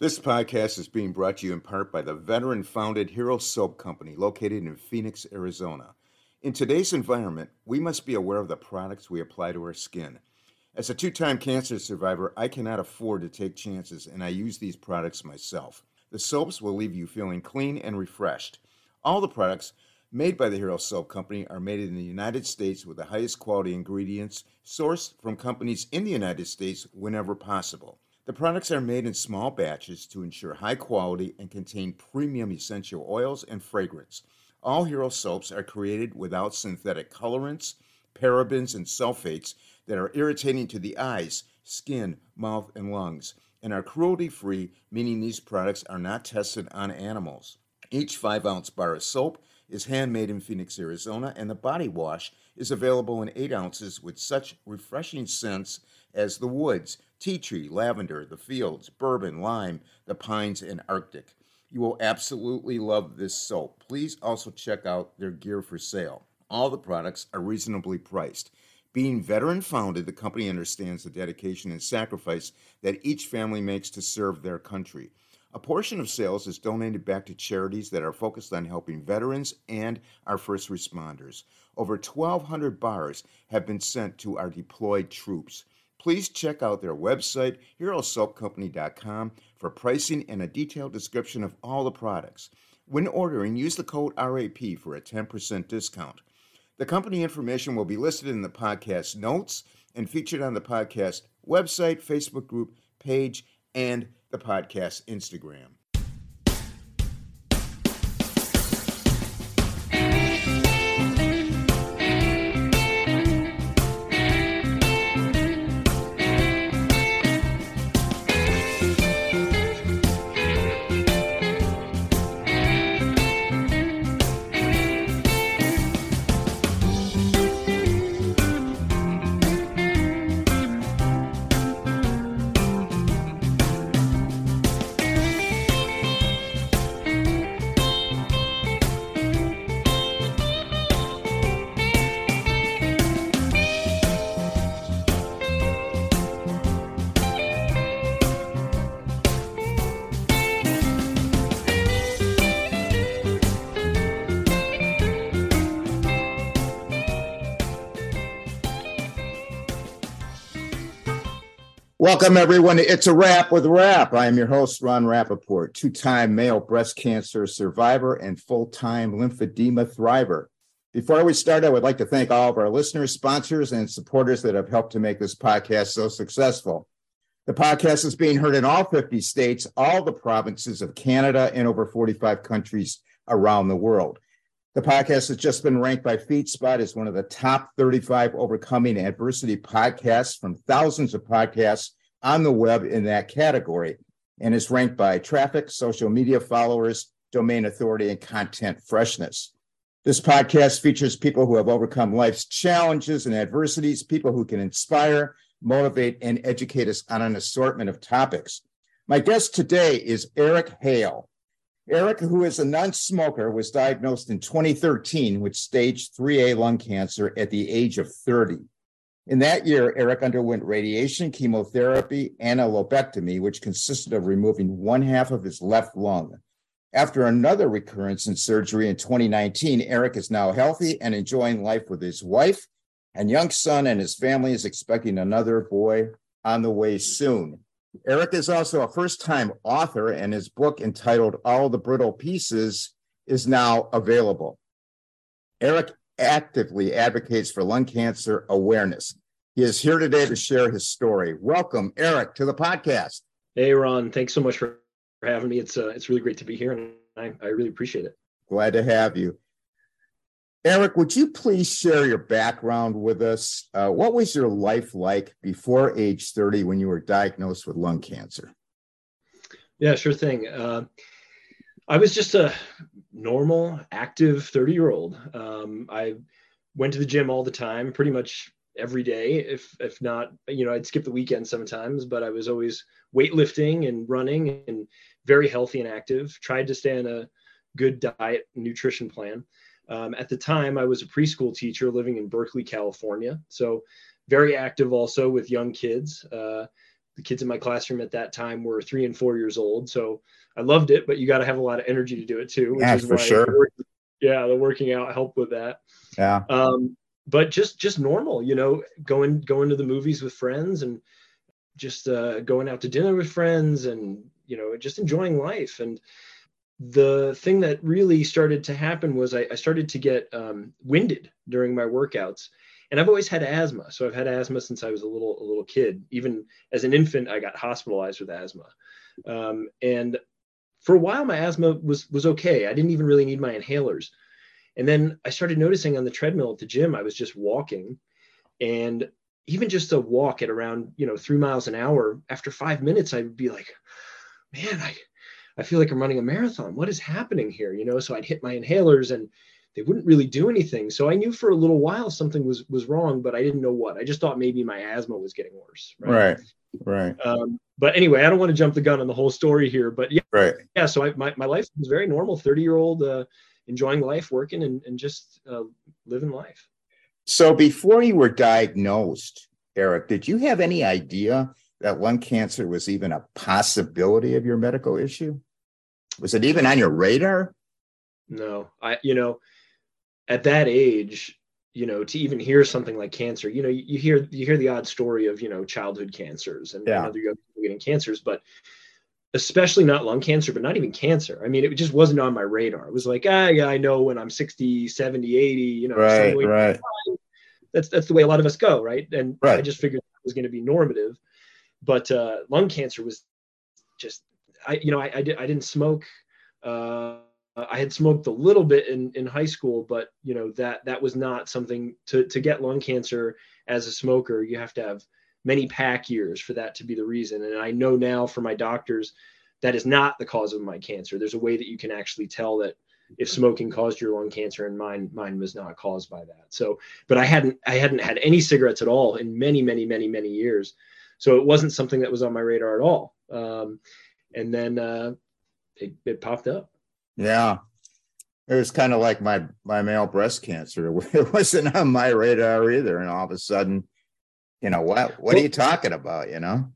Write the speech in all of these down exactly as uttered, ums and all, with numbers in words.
This podcast is being brought to you in part by the veteran-founded Hero Soap Company located in Phoenix, Arizona. In today's environment, we must be aware of the products we apply to our skin. As a two-time cancer survivor, I cannot afford to take chances, and I use these products myself. The soaps will leave you feeling clean and refreshed. All the products made by the Hero Soap Company are made in the United States with the highest quality ingredients, sourced from companies in the United States whenever possible. The products are made in small batches to ensure high quality and contain premium essential oils and fragrance. All Hero soaps are created without synthetic colorants, parabens, and sulfates that are irritating to the eyes, skin, mouth, and lungs, and are cruelty-free, meaning these products are not tested on animals. Each five ounce bar of soap is handmade in Phoenix, Arizona, and the body wash is available in eight ounces with such refreshing scents as the woods, tea tree, lavender, the fields, bourbon, lime, the pines, and Arctic. You will absolutely love this soap. Please also check out their gear for sale. All the products are reasonably priced. Being veteran-founded, the company understands the dedication and sacrifice that each family makes to serve their country. A portion of sales is donated back to charities that are focused on helping veterans and our first responders. Over twelve hundred bars have been sent to our deployed troops. Please check out their website, hero soap company dot com, for pricing and a detailed description of all the products. When ordering, use the code R A P for a ten percent discount. The company information will be listed in the podcast notes and featured on the podcast website, Facebook group, page, and the podcast Instagram. Welcome, everyone, to It's a Wrap with Rap. I am your host, Ron Rappaport, two-time male breast cancer survivor and full-time lymphedema thriver. Before we start, I would like to thank all of our listeners, sponsors, and supporters that have helped to make this podcast so successful. The podcast is being heard in all fifty states, all the provinces of Canada, and over forty-five countries around the world. The podcast has just been ranked by FeedSpot as one of the top thirty-five overcoming adversity podcasts from thousands of podcasts on the web in that category, and is ranked by traffic, social media followers, domain authority, and content freshness. This podcast features people who have overcome life's challenges and adversities, people who can inspire, motivate, and educate us on an assortment of topics. My guest today is Erik Hale. Erik, who is a non-smoker, was diagnosed in twenty thirteen with stage three A lung cancer at the age of thirty. In that year, Erik underwent radiation, chemotherapy, and a lobectomy, which consisted of removing one half of his left lung. After another recurrence and surgery in twenty nineteen, Erik is now healthy and enjoying life with his wife and young son, and his family is expecting another boy on the way soon. Erik is also a first-time author, and his book entitled All the Brittle Pieces is now available. Erik actively advocates for lung cancer awareness. He is here today to share his story. Welcome, Erik, to the podcast. Hey, Ron. Thanks so much for having me. It's uh, it's really great to be here, and I, I really appreciate it. Glad to have you. Erik, would you please share your background with us? Uh, what was your life like before age thirty when you were diagnosed with lung cancer? Yeah, sure thing. Uh, I was just a normal, active thirty-year-old. Um, I went to the gym all the time, pretty much every day. If if not, you know, I'd skip the weekend sometimes, but I was always weightlifting and running and very healthy and active. Tried to stay on a good diet and nutrition plan. Um, at the time, I was a preschool teacher living in Berkeley, California. So very active also with young kids. Uh, the kids in my classroom at that time were three and four years old. So I loved it, but you got to have a lot of energy to do it too. Which yeah, is for why sure. Working, yeah. The working out helped with that. Yeah. Um, but just, just normal, you know, going, going to the movies with friends and just uh, going out to dinner with friends and, you know, just enjoying life. And the thing that really started to happen was I, I started to get um, winded during my workouts. And I've always had asthma. So I've had asthma since I was a little, a little kid. Even as an infant, I got hospitalized with asthma. Um, and for a while, my asthma was, was okay. I didn't even really need my inhalers. And then I started noticing on the treadmill at the gym, I was just walking, and even just a walk at around, you know, three miles an hour, after five minutes, I would be like, man, I, I feel like I'm running a marathon. What is happening here? You know? So I'd hit my inhalers and they wouldn't really do anything. So I knew for a little while something was, was wrong, but I didn't know what. I just thought maybe my asthma was getting worse. Right. Right. right. Um, but anyway, I don't want to jump the gun on the whole story here, but yeah. Right. Yeah. So I, my, my life was very normal, thirty year old, uh, enjoying life, working and, and just uh, living life. So before you were diagnosed, Erik, did you have any idea that lung cancer was even a possibility of your medical issue? Was it even on your radar? No, I, you know, at that age, you know, to even hear something like cancer, you know, you, you hear, you hear the odd story of, you know, childhood cancers and yeah. other young people getting cancers, but especially not lung cancer, but not even cancer. I mean, it just wasn't on my radar. It was like, ah, yeah, I know when I'm sixty, seventy, eighty, you know, right, right. that's, that's the way a lot of us go. Right. And right. I just figured it was going to be normative, but, uh, lung cancer was just, I, you know, I, I, did, I didn't smoke, uh, I had smoked a little bit in, in high school, but you know, that, that was not something to, to get lung cancer as a smoker. You have to have many pack years for that to be the reason. And I know now from my doctors, that is not the cause of my cancer. There's a way that you can actually tell that if smoking caused your lung cancer, and mine, mine was not caused by that. So, but I hadn't, I hadn't had any cigarettes at all in many, many, many, many years. So it wasn't something that was on my radar at all. Um, and then uh, it, it popped up. Yeah. It was kind of like my, my male breast cancer. It wasn't on my radar either. And all of a sudden, you know, what, what well, are you talking about? You know,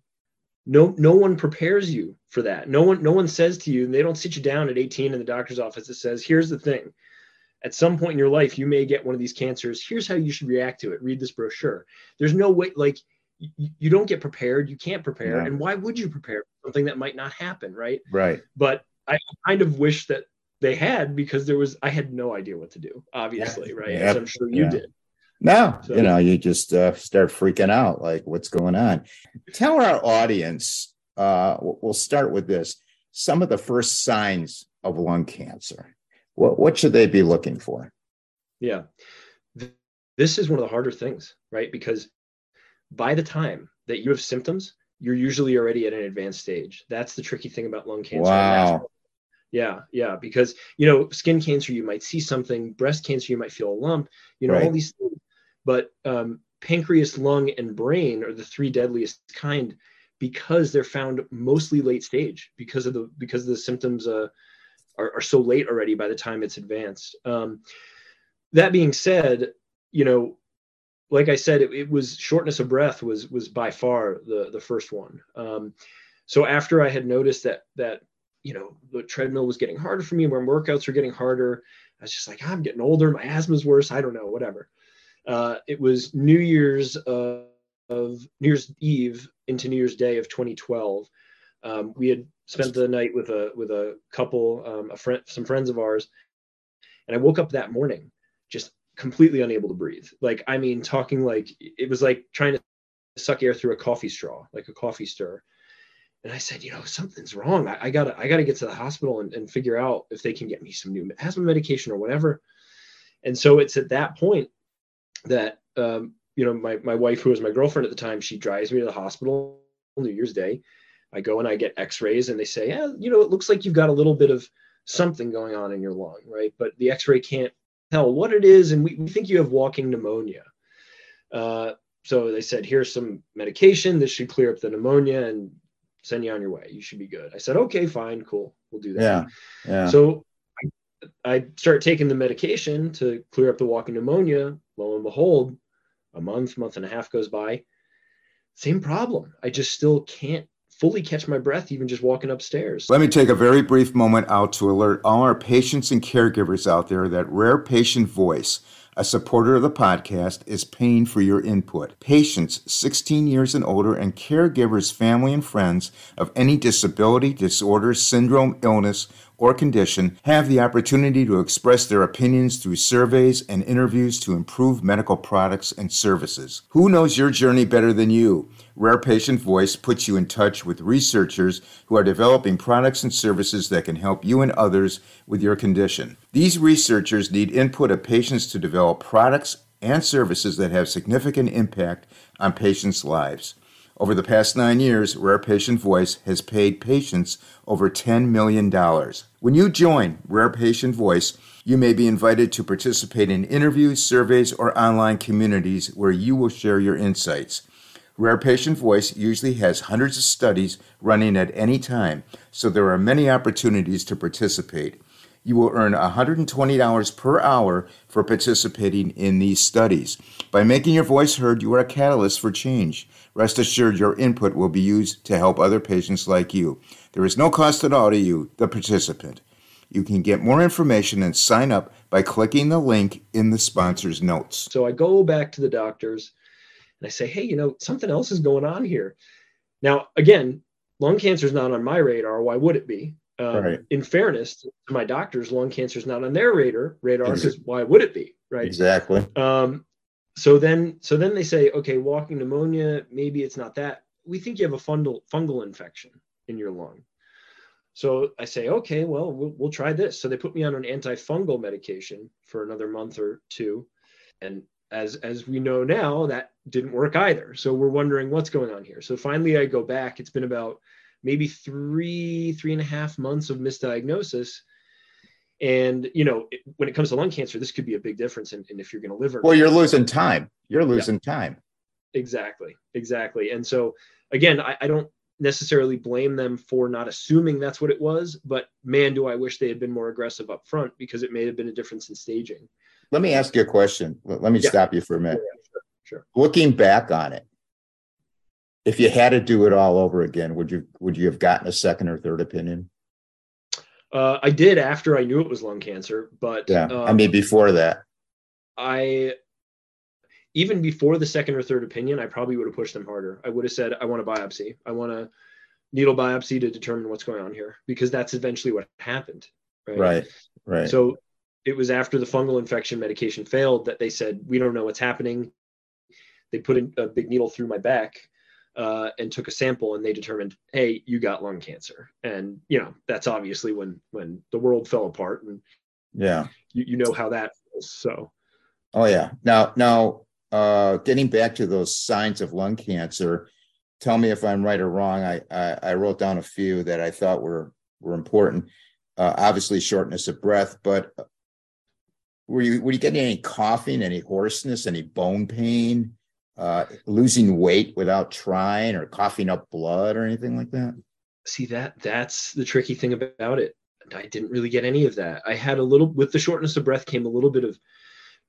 no, no one prepares you for that. No one, no one says to you, they don't sit you down at eighteen in the doctor's office that says, here's the thing. At some point in your life, you may get one of these cancers. Here's how you should react to it. Read this brochure. There's no way, like you, you don't get prepared. You can't prepare. Yeah. And why would you prepare for something that might not happen? Right. Right. But I kind of wish that they had, because there was, I had no idea what to do, obviously. Yeah. Right. Yep. As I'm sure you yeah. did. No, so. You know, you just uh, start freaking out. Like, what's going on? Tell our audience, uh, we'll start with this. Some of the first signs of lung cancer, what, what should they be looking for? Yeah. This is one of the harder things, right? Because by the time that you have symptoms, you're usually already at an advanced stage. That's the tricky thing about lung cancer. Wow. Yeah. Yeah. Because, you know, skin cancer, you might see something, breast cancer, you might feel a lump, you know, right. all these things. But um, pancreas, lung, and brain are the three deadliest kind, because they're found mostly late stage because of the, because the symptoms uh, are, are so late already by the time it's advanced. Um, that being said, you know, like I said, it, it was shortness of breath was, was by far the, the first one. Um, so after I had noticed that, that, you know, the treadmill was getting harder for me, when workouts were getting harder, I was just like, I'm getting older. My asthma's worse. I don't know, whatever. Uh, it was New Year's uh, of New Year's Eve into New Year's Day of twenty twelve. Um, we had spent the night with a, with a couple, um, a friend, some friends of ours. And I woke up that morning, just completely unable to breathe. Like, I mean, talking like, it was like trying to suck air through a coffee straw, like a coffee stir. And I said, you know, something's wrong. I, I gotta, I gotta get to the hospital and, and figure out if they can get me some new asthma medication or whatever. And so it's at that point that, um, you know, my, my wife, who was my girlfriend at the time, she drives me to the hospital on New Year's Day. I go and I get x-rays, and they say, yeah, you know, it looks like you've got a little bit of something going on in your lung, right? But the x-ray can't tell what it is. And we, we think you have walking pneumonia. Uh, so they said, here's some medication. This should clear up the pneumonia and send you on your way. You should be good. I said, okay, fine, cool. We'll do that. Yeah, yeah. So I, I start taking the medication to clear up the walking pneumonia. Lo and behold, a month, month and a half goes by. same problem. I just still can't fully catch my breath, even just walking upstairs. Let me take a very brief moment out to alert all our patients and caregivers out there that Rare Patient Voice, a supporter of the podcast, is paying for your input. Patients sixteen years and older and caregivers, family, and friends of any disability, disorder, syndrome, illness, or condition have the opportunity to express their opinions through surveys and interviews to improve medical products and services. Who knows your journey better than you? Rare Patient Voice puts you in touch with researchers who are developing products and services that can help you and others with your condition. These researchers need input of patients to develop products and services that have significant impact on patients' lives. Over the past nine years, Rare Patient Voice has paid patients over ten million dollars. When you join Rare Patient Voice, you may be invited to participate in interviews, surveys, or online communities where you will share your insights. Rare Patient Voice usually has hundreds of studies running at any time, so there are many opportunities to participate. You will earn one hundred twenty dollars per hour for participating in these studies. By making your voice heard, you are a catalyst for change. Rest assured, your input will be used to help other patients like you. There is no cost at all to you, the participant. You can get more information and sign up by clicking the link in the sponsor's notes. So I go back to the doctors and I say, hey, you know, something else is going on here. Now, again, lung cancer is not on my radar. Why would it be? Um, right. In fairness to my doctors, lung cancer is not on their radar. Radar says, exactly. Why would it be? Right. Exactly. Um, so then, so then they say, okay, walking pneumonia, maybe it's not that. We think you have a fungal fungal infection in your lung. So I say, okay, well, well, we'll try this. So they put me on an antifungal medication for another month or two. And as, as we know now, that didn't work either. So we're wondering what's going on here. So finally I go back, it's been about maybe three, three and a half months of misdiagnosis. And, you know, it, when it comes to lung cancer, this could be a big difference in, in if you're going to live or not. Well, you're losing time. You're losing yeah. time. Exactly. Exactly. And so, again, I, I don't necessarily blame them for not assuming that's what it was. But, man, do I wish they had been more aggressive up front, because it may have been a difference in staging. Let me ask you a question. Let me yeah. stop you for a minute. Yeah, sure, sure. Looking back on it, if you had to do it all over again, would you would you have gotten a second or third opinion? Uh, I did after I knew it was lung cancer, but yeah, um, I mean before that, I even before the second or third opinion, I probably would have pushed them harder. I would have said, "I want a biopsy. I want a needle biopsy to determine what's going on here," because that's eventually what happened. Right, right, right. So it was after the fungal infection medication failed that they said, "We don't know what's happening." They put in a big needle through my back. Uh, and took a sample, and they determined, hey, you got lung cancer. And, you know, that's obviously when, when the world fell apart, and yeah, you, you know how that feels. So, oh yeah. Now, now, uh, getting back to those signs of lung cancer, tell me if I'm right or wrong. I, I, I wrote down a few that I thought were, were important. Uh, obviously shortness of breath, but were you, were you getting any coughing, any hoarseness, any bone pain? Uh, losing weight without trying, or coughing up blood or anything like that? See, that that's the tricky thing about it. I didn't really get any of that. I had a little, with the shortness of breath came a little bit of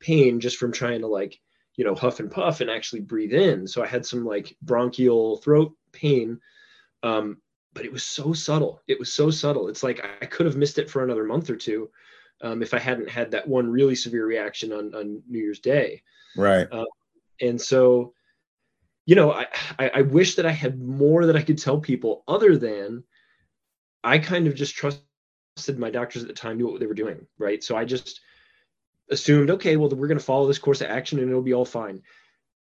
pain just from trying to, like, you know, huff and puff and actually breathe in. So I had some like bronchial throat pain, um, but it was so subtle. It was so subtle. It's like I could have missed it for another month or two um, if I hadn't had that one really severe reaction on, on New Year's Day. Right. Um, And so, you know, I, I, I wish that I had more that I could tell people, other than I kind of just trusted my doctors at the time, knew what they were doing, right? So I just assumed, okay, well, we're going to follow this course of action and it'll be all fine.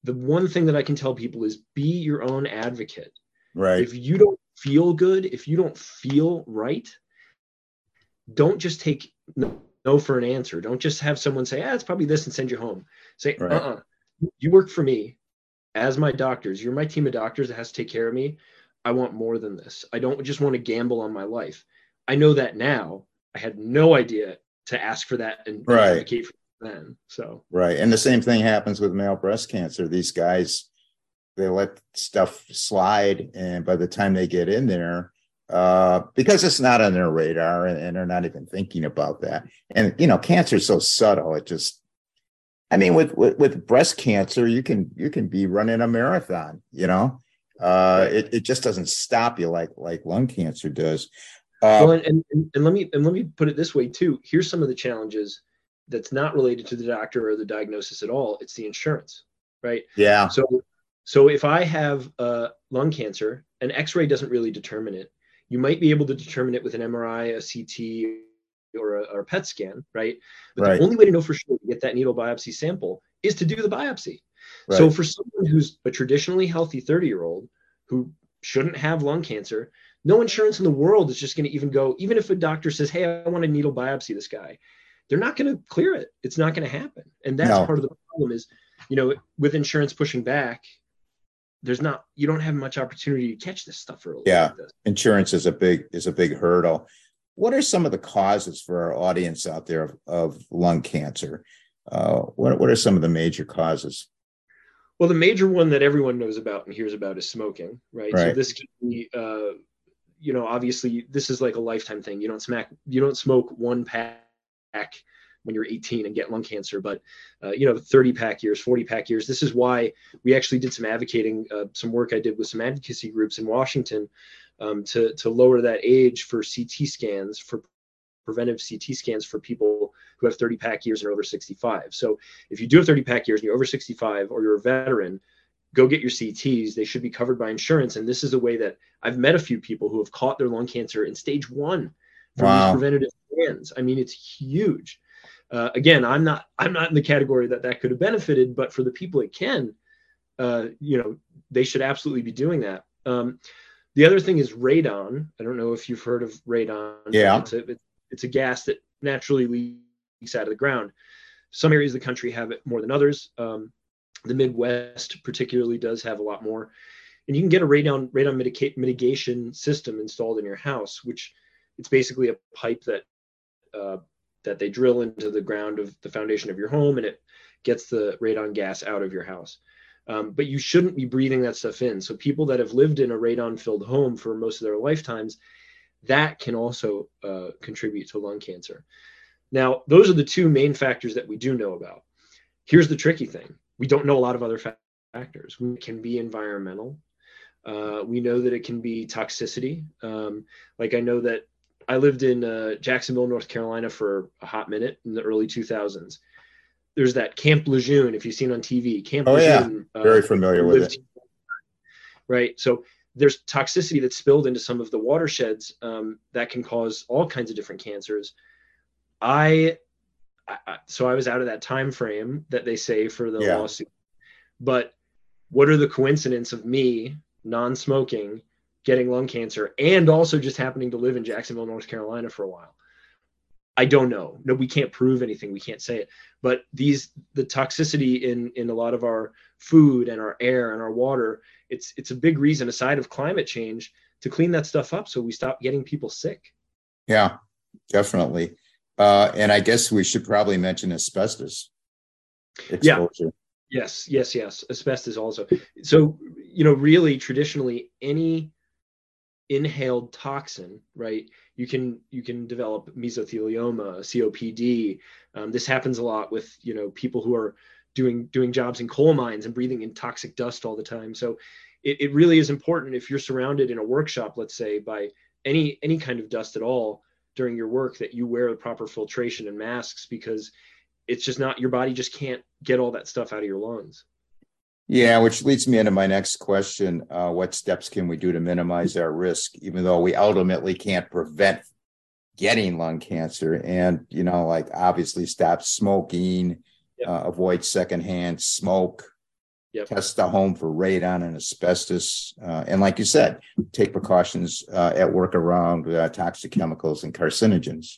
The one thing that I can tell people is be your own advocate. Right. If you don't feel good, if you don't feel right, don't just take no, no for an answer. Don't just have someone say, ah, it's probably this, and send you home. Say, right. uh-uh. You work for me as my doctors. You're my team of doctors that has to take care of me. I want more than this. I don't just want to gamble on my life. I know that now. I had no idea to ask for that and right. advocate for then. So right. And the same thing happens with male breast cancer. These guys, they let stuff slide, and by the time they get in there, uh, because it's not on their radar, and, and they're not even thinking about that. And you know, cancer is so subtle. It just I mean, with, with, with breast cancer, you can you can be running a marathon, you know, Uh, right. it, it just doesn't stop you like like lung cancer does. Uh, well, and, and, and let me and let me put it this way too. Here's some of the challenges that's not related to the doctor or the diagnosis at all. It's the insurance, right? Yeah. So so if I have uh, lung cancer, an X-ray doesn't really determine it. You might be able to determine it with an M R I, a C T, or a, or a P E T scan, right? But right. the only way to know for sure to get that needle biopsy sample is to do the biopsy. Right. So for someone who's a traditionally healthy thirty-year-old who shouldn't have lung cancer, no insurance in the world is just going to even go, even if a doctor says, hey, I want to needle biopsy this guy, they're not going to clear it. It's not going to happen. And that's no. part of the problem is, you know, with insurance pushing back, there's not, you don't have much opportunity to catch this stuff early. Yeah. Like this. Insurance is a big, is a big hurdle. What are some of the causes for our audience out there of, of lung cancer? Uh, what, what are some of the major causes? Well, the major one that everyone knows about and hears about is smoking, right? right. So this can be, uh, you know, obviously this is like a lifetime thing. You don't smack, you don't smoke one pack when you're eighteen and get lung cancer, but, uh, you know, thirty pack years, forty pack years. This is why we actually did some advocating, uh, some work I did with some advocacy groups in Washington um, to, to lower that age for C T scans, for preventive C T scans for people who have thirty pack years and are over sixty-five. So if you do have thirty pack years and you're over sixty-five or you're a veteran, go get your C Ts. They should be covered by insurance. And this is a way that I've met a few people who have caught their lung cancer in stage one from wow. these preventative scans. I mean, it's huge. Uh, again, I'm not I'm not in the category that that could have benefited, but for the people it can, uh, you know, they should absolutely be doing that. Um, the other thing is radon. I don't know if you've heard of radon. Yeah. It's a, it, it's a gas that naturally leaks out of the ground. Some areas of the country have it more than others. Um, the Midwest particularly does have a lot more. And you can get a radon radon mitica- mitigation system installed in your house, which it's basically a pipe that uh, that they drill into the ground of the foundation of your home, and it gets the radon gas out of your house. Um, but you shouldn't be breathing that stuff in. So people that have lived in a radon-filled home for most of their lifetimes, that can also uh, contribute to lung cancer. Now, those are the two main factors that we do know about. Here's the tricky thing. We don't know a lot of other fa- factors. It can be environmental. Uh, we know that it can be toxicity. Um, like I know that I lived in uh, Jacksonville, North Carolina for a hot minute in the early two thousands. There's that Camp Lejeune, if you've seen on T V. Camp oh, Lejeune. Yeah. Very uh, familiar with it. Right. So there's toxicity that's spilled into some of the watersheds um, that can cause all kinds of different cancers. I, I so I was out of that time frame that they say for the yeah. lawsuit. But what are the coincidence of me non-smoking getting lung cancer and also just happening to live in Jacksonville, North Carolina for a while? I don't know. No, we can't prove anything. We can't say it, but these, the toxicity in, in a lot of our food and our air and our water, it's, it's a big reason aside of climate change to clean that stuff up. So we stop getting people sick. Yeah, definitely. Uh, and I guess we should probably mention asbestos exposure. Yeah. Yes, yes, yes. Asbestos also. So, you know, really traditionally any inhaled toxin, right? You can you can develop mesothelioma, C O P D. Um, this happens a lot with you know people who are doing doing jobs in coal mines and breathing in toxic dust all the time. So it, it really is important if you're surrounded in a workshop, let's say, by any any kind of dust at all during your work that you wear the proper filtration and masks, because it's just not, your body just can't get all that stuff out of your lungs. Yeah, which leads me into my next question. Uh, what steps can we do to minimize our risk, even though we ultimately can't prevent getting lung cancer? And, you know, like obviously stop smoking, yep. uh, avoid secondhand smoke, yep. test the home for radon and asbestos. Uh, and like you said, take precautions uh, at work around uh, toxic chemicals and carcinogens.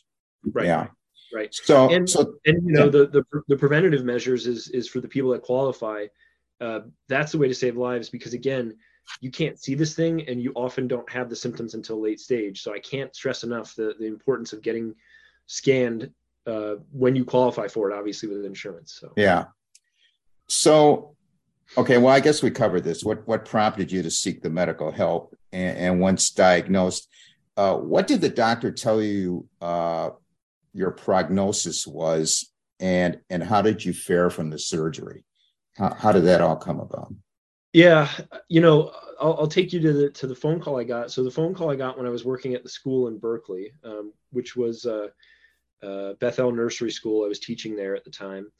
Right. Yeah. Right. So, and, so, and you know, yeah. the, the, the preventative measures is, is for the people that qualify. Uh, that's the way to save lives, because again, you can't see this thing and you often don't have the symptoms until late stage. So I can't stress enough the, the importance of getting scanned uh, when you qualify for it, obviously with insurance. So yeah. So, okay, well, I guess we covered this. What what prompted you to seek the medical help? And, and once diagnosed, uh, what did the doctor tell you uh, your prognosis was, and and how did you fare from the surgery? How, how did that all come about? Yeah, you know, I'll, I'll take you to the to the phone call I got. So the phone call I got when I was working at the school in Berkeley, um, which was uh, uh, Beth El Nursery School. I was teaching there at the time.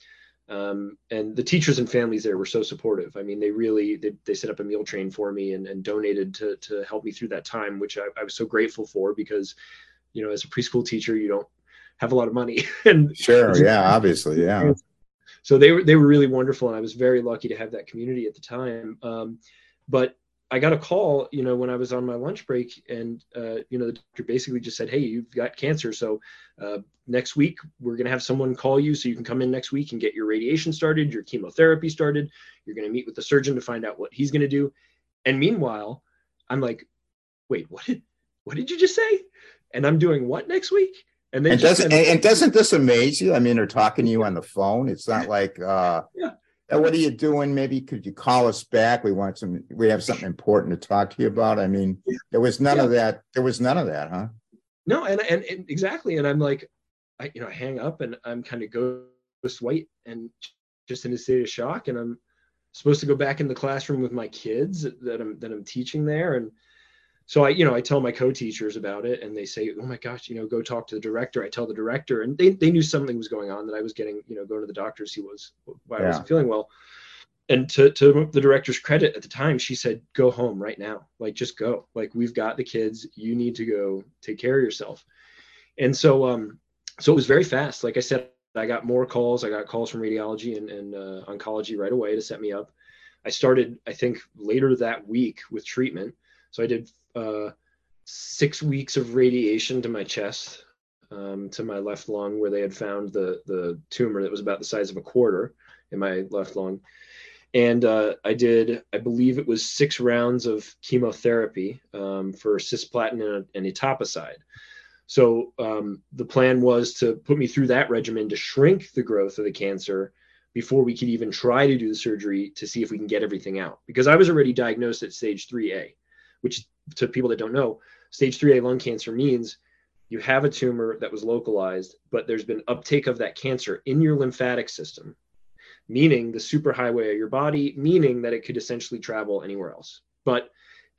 Um, and the teachers and families there were so supportive. I mean, they really, they, they set up a meal train for me and, and donated to, to help me through that time, which I, I was so grateful for because, you know, as a preschool teacher, you don't have a lot of money. and Sure. Yeah, obviously. Yeah. So they were, they were really wonderful. And I was very lucky to have that community at the time. Um, but I got a call, you know, when I was on my lunch break and, uh, you know, the doctor basically just said, hey, you've got cancer. So uh, next week, we're going to have someone call you so you can come in next week and get your radiation started, your chemotherapy started. You're going to meet with the surgeon to find out what he's going to do. And meanwhile, I'm like, wait, what did, what did you just say? And I'm doing what next week? And, and, doesn't, kind of, and doesn't this amaze you? I mean, they're talking to you on the phone. It's not like, uh, yeah. Now, what are you doing? Maybe could you call us back? We want some, we have something important to talk to you about. I mean, there was none yeah. of that. There was none of that, huh? No. And, and, and exactly. And I'm like, I, you know, I hang up and I'm kind of ghost white and just in a state of shock. And I'm supposed to go back in the classroom with my kids that I'm, that I'm teaching there. And so I, you know, I tell my co-teachers about it and they say, oh my gosh, you know, go talk to the director. I tell the director and they, they knew something was going on that I was getting, you know, going to the doctor to see what was, why yeah. I wasn't feeling well. And to, to the director's credit at the time, she said, go home right now. Like, just go, like, we've got the kids, you need to go take care of yourself. And so, um, so it was very fast. Like I said, I got more calls. I got calls from radiology and, and uh, oncology right away to set me up. I started, I think later that week with treatment. So I did uh, six weeks of radiation to my chest, um, to my left lung, where they had found the the tumor that was about the size of a quarter in my left lung. And uh, I did, I believe it was six rounds of chemotherapy um, for cisplatin and, and etoposide. So um, the plan was to put me through that regimen to shrink the growth of the cancer before we could even try to do the surgery to see if we can get everything out. Because I was already diagnosed at stage three A. Which to people that don't know, stage three A lung cancer means you have a tumor that was localized, but there's been uptake of that cancer in your lymphatic system, meaning the superhighway of your body, meaning that it could essentially travel anywhere else. But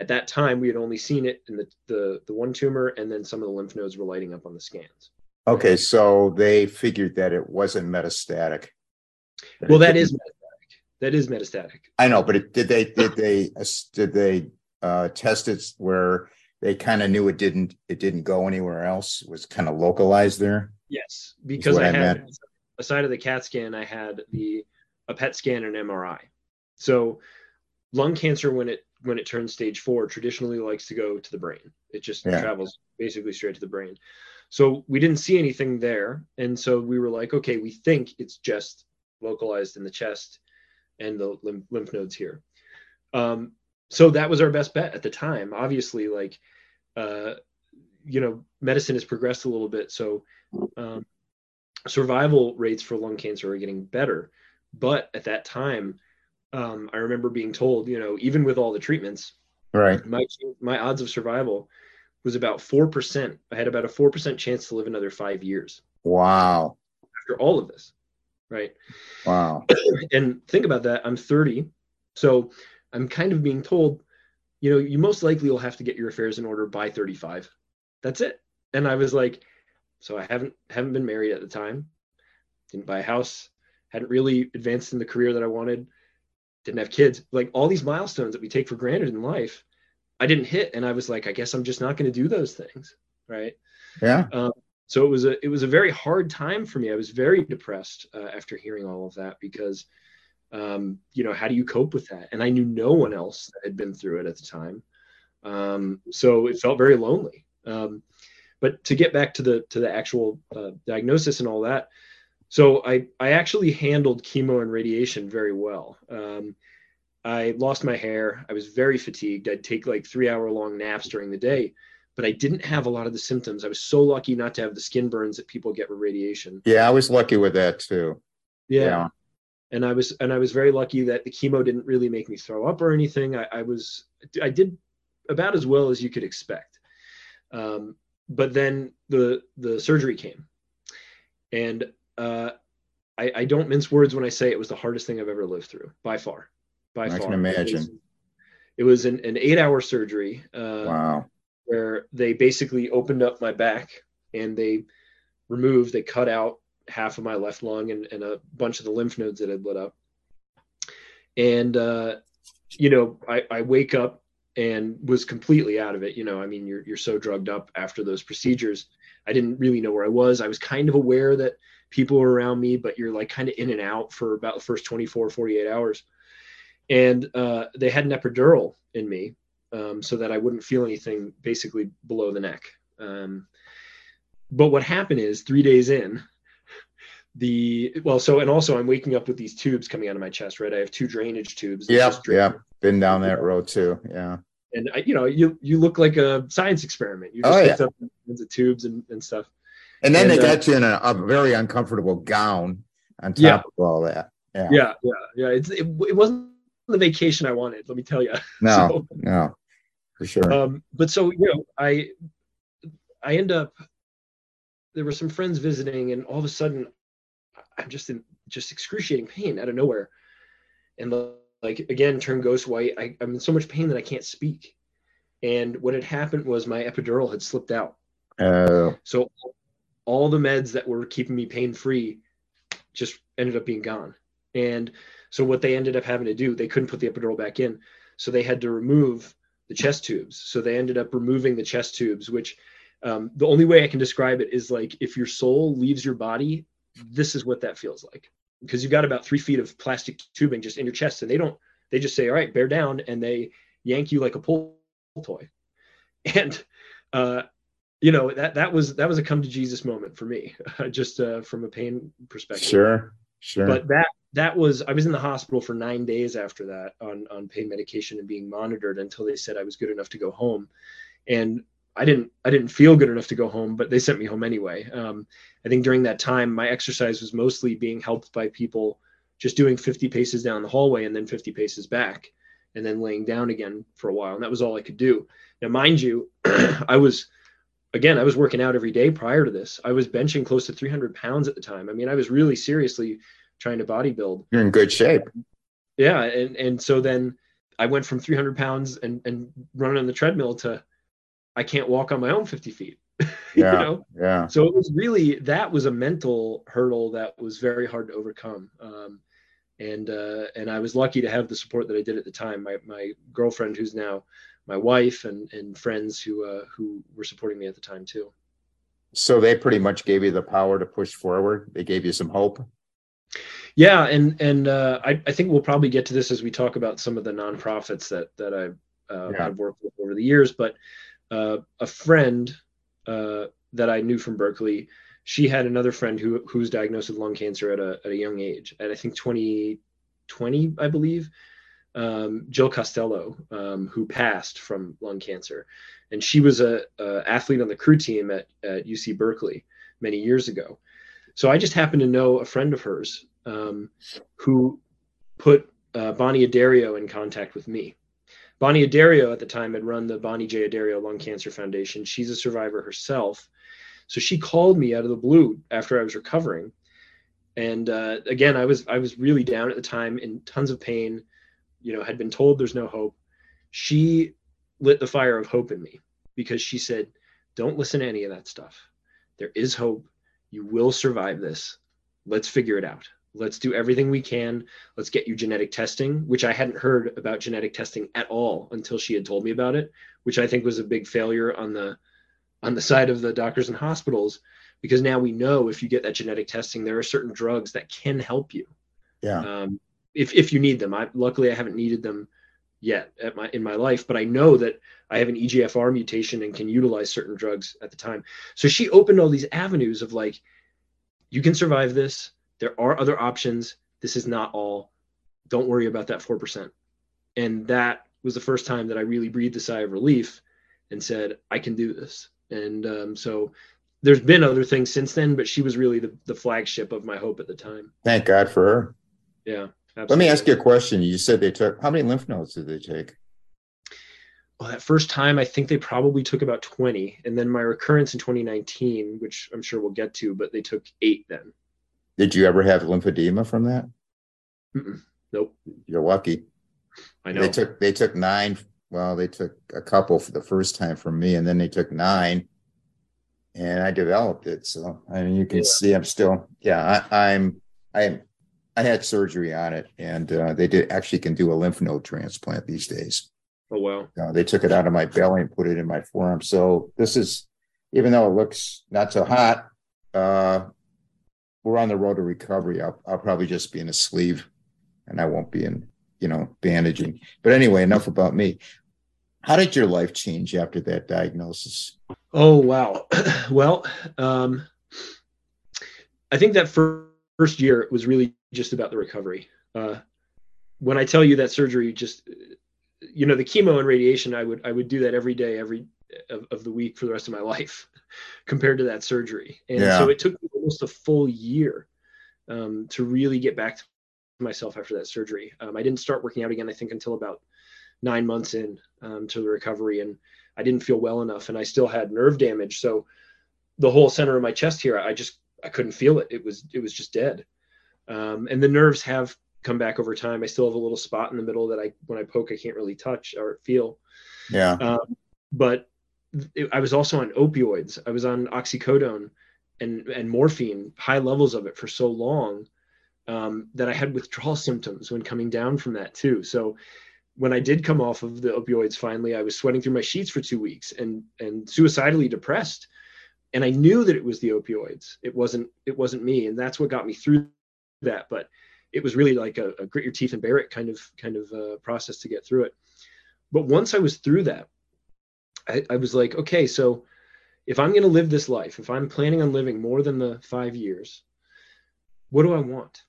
at that time, we had only seen it in the, the, the one tumor, and then some of the lymph nodes were lighting up on the scans. Okay, so they figured that it wasn't metastatic. That well, that is metastatic. That is metastatic. I know, but it, did they, did they, did they, Uh, tested where they kind of knew it didn't it didn't go anywhere else, it was kind of localized there? Yes, because I, I had, aside of the CAT scan, I had the a P E T scan and M R I. So lung cancer, when it when it turns stage four, traditionally likes to go to the brain. It just yeah. travels basically straight to the brain. So we didn't see anything there, and so we were like, okay, we think it's just localized in the chest and the lymph, lymph nodes here. Um, So that was our best bet at the time. Obviously, like, uh, you know, medicine has progressed a little bit. So um, survival rates for lung cancer are getting better. But at that time, um, I remember being told, you know, even with all the treatments, right, my, my odds of survival was about four percent. I had about a four percent chance to live another five years. Wow. After all of this, right? Wow. And think about that. I'm thirty. So I'm kind of being told, you know, you most likely will have to get your affairs in order by thirty-five. That's it. And I was like, so I haven't haven't been married at the time, didn't buy a house, hadn't really advanced in the career that I wanted, didn't have kids. Like all these milestones that we take for granted in life, I didn't hit. And I was like, I guess I'm just not going to do those things, right? Yeah. Um, so it was a it was a very hard time for me. I was very depressed uh, after hearing all of that because. Um, you know, how do you cope with that? And I knew no one else that had been through it at the time. Um, so it felt very lonely. Um, but to get back to the, to the actual uh, diagnosis and all that. So I, I actually handled chemo and radiation very well. Um, I lost my hair. I was very fatigued. I'd take like three hour long naps during the day, but I didn't have a lot of the symptoms. I was so lucky not to have the skin burns that people get with radiation. Yeah. I was lucky with that too. Yeah. yeah. And I was, and I was very lucky that the chemo didn't really make me throw up or anything. I, I was, I did about as well as you could expect. Um, but then the, the surgery came and uh, I, I don't mince words when I say it was the hardest thing I've ever lived through by far, by far. I can imagine. it was an, an eight hour surgery uh, wow. where they basically opened up my back and they removed, they cut out half of my left lung and, and a bunch of the lymph nodes that had lit up. And, uh, you know, I, I wake up and was completely out of it. You know, I mean, you're, you're so drugged up after those procedures. I didn't really know where I was. I was kind of aware that people were around me, but you're like kind of in and out for about the first twenty-four, forty-eight hours. And uh, they had an epidural in me um, so that I wouldn't feel anything basically below the neck. Um, but what happened is three days in, The well, so and also I'm waking up with these tubes coming out of my chest, right? I have two drainage tubes. Yeah, yeah, been down that road too. Yeah, and I, you know, you you look like a science experiment. You just oh, picked yeah. up the tubes and, and stuff. And then and, they uh, got you in a, a very uncomfortable gown on top yeah. of all that. Yeah, yeah, yeah. yeah. It's, it it wasn't the vacation I wanted. Let me tell you. No, so, no, for sure. Um, but so you know, I I end up there were some friends visiting, and all of a sudden. I'm just in just excruciating pain out of nowhere. And like, again, turn ghost white. I, I'm in so much pain that I can't speak. And what had happened was my epidural had slipped out. Oh. So all the meds that were keeping me pain free just ended up being gone. And so what they ended up having to do, they couldn't put the epidural back in. So they had to remove the chest tubes. So they ended up removing the chest tubes, which um, the only way I can describe it is like, if your soul leaves your body, this is what that feels like, because you've got about three feet of plastic tubing just in your chest, and they don't, they just say, all right, bear down. And they yank you like a pull toy. And, uh, you know, that, that was, that was a come to Jesus moment for me, just, uh, from a pain perspective. Sure. Sure. But that, that was, I was in the hospital for nine days after that on, on pain medication and being monitored until they said I was good enough to go home. And I didn't, I didn't feel good enough to go home, but they sent me home anyway. Um, I think during that time, my exercise was mostly being helped by people just doing fifty paces down the hallway and then fifty paces back and then laying down again for a while. And that was all I could do. Now, mind you, I was, again, I was working out every day prior to this. I was benching close to three hundred pounds at the time. I mean, I was really seriously trying to bodybuild. You're in good shape. Yeah. And, and so then I went from three hundred pounds and, and running on the treadmill to, I can't walk on my own fifty feet, yeah, you know? Yeah. So it was really, that was a mental hurdle that was very hard to overcome. Um, and, uh, and I was lucky to have the support that I did at the time. My, my girlfriend, who's now my wife, and, and friends who, uh, who were supporting me at the time too. So they pretty much gave you the power to push forward. They gave you some hope. Yeah. And, and, uh, I, I think we'll probably get to this as we talk about some of the nonprofits that, that I've, uh, yeah. I've worked with over the years, but, Uh, a friend uh, that I knew from Berkeley, she had another friend who who was diagnosed with lung cancer at a at a young age, and I think twenty twenty, I believe, um, Jill Costello, um, who passed from lung cancer, and she was a, a athlete on the crew team at, at U C Berkeley many years ago. So I just happened to know a friend of hers um, who put uh, Bonnie Adario in contact with me. Bonnie Adario at the time had run the Bonnie J. Adario Lung Cancer Foundation. She's a survivor herself. So she called me out of the blue after I was recovering. And uh, again, I was I was really down at the time, in tons of pain, you know, had been told there's no hope. She lit the fire of hope in me, because she said, don't listen to any of that stuff. There is hope. You will survive this. Let's figure it out. Let's do everything we can. Let's get you genetic testing, which I hadn't heard about genetic testing at all until she had told me about it, which I think was a big failure on the on the side of the doctors and hospitals, because now we know if you get that genetic testing, there are certain drugs that can help you. Yeah. Um, if if you need them. I luckily I haven't needed them yet at my in my life, but I know that I have an E G F R mutation and can utilize certain drugs at the time. So she opened all these avenues of like, you can survive this. There are other options. This is not all. Don't worry about that four percent. And that was the first time that I really breathed a sigh of relief and said, I can do this. And um, so there's been other things since then, but she was really the, the flagship of my hope at the time. Thank God for her. Yeah. Absolutely. Let me ask you a question. You said they took, how many lymph nodes did they take? Well, that first time, I think they probably took about twenty. And then my recurrence in twenty nineteen, which I'm sure we'll get to, but they took eight then. Did you ever have lymphedema from that? Mm-mm, nope. You're lucky. I know. They took, they took nine. Well, they took a couple for the first time from me, and then they took nine, and I developed it. So, I mean, you can yeah. see I'm still, yeah, I, I'm, I, I had surgery on it, and uh, they did actually can do a lymph node transplant these days. Oh, wow. Uh, they took it out of my belly and put it in my forearm. So this is, even though it looks not so hot, uh, we're on the road to recovery. I'll, I'll probably just be in a sleeve, and I won't be in, you know, bandaging. But anyway, enough about me. How did your life change after that diagnosis? Oh, wow. Well, um, I think that first year it was really just about the recovery. Uh, when I tell you that surgery, just, you know, the chemo and radiation, I would, I would do that every day, every of, of the week for the rest of my life compared to that surgery. And yeah. so it took almost a full year um, to really get back to myself after that surgery. Um, I didn't start working out again, I think, until about nine months in um, to the recovery, and I didn't feel well enough, and I still had nerve damage. So the whole center of my chest here, I just, I couldn't feel it. It was, it was just dead. Um, and the nerves have come back over time. I still have a little spot in the middle that I, when I poke, I can't really touch or feel. Yeah. Um, but it, I was also on opioids. I was on oxycodone and, and morphine, high levels of it for so long um, that I had withdrawal symptoms when coming down from that too. So when I did come off of the opioids, finally, I was sweating through my sheets for two weeks and, and suicidally depressed. And I knew that it was the opioids. It wasn't, it wasn't me. And that's what got me through that. But it was really like a, a grit your teeth and bear it kind of, kind of uh, process to get through it. But once I was through that, I, I was like, okay, so if I'm going to live this life, if I'm planning on living more than the five years, what do I want?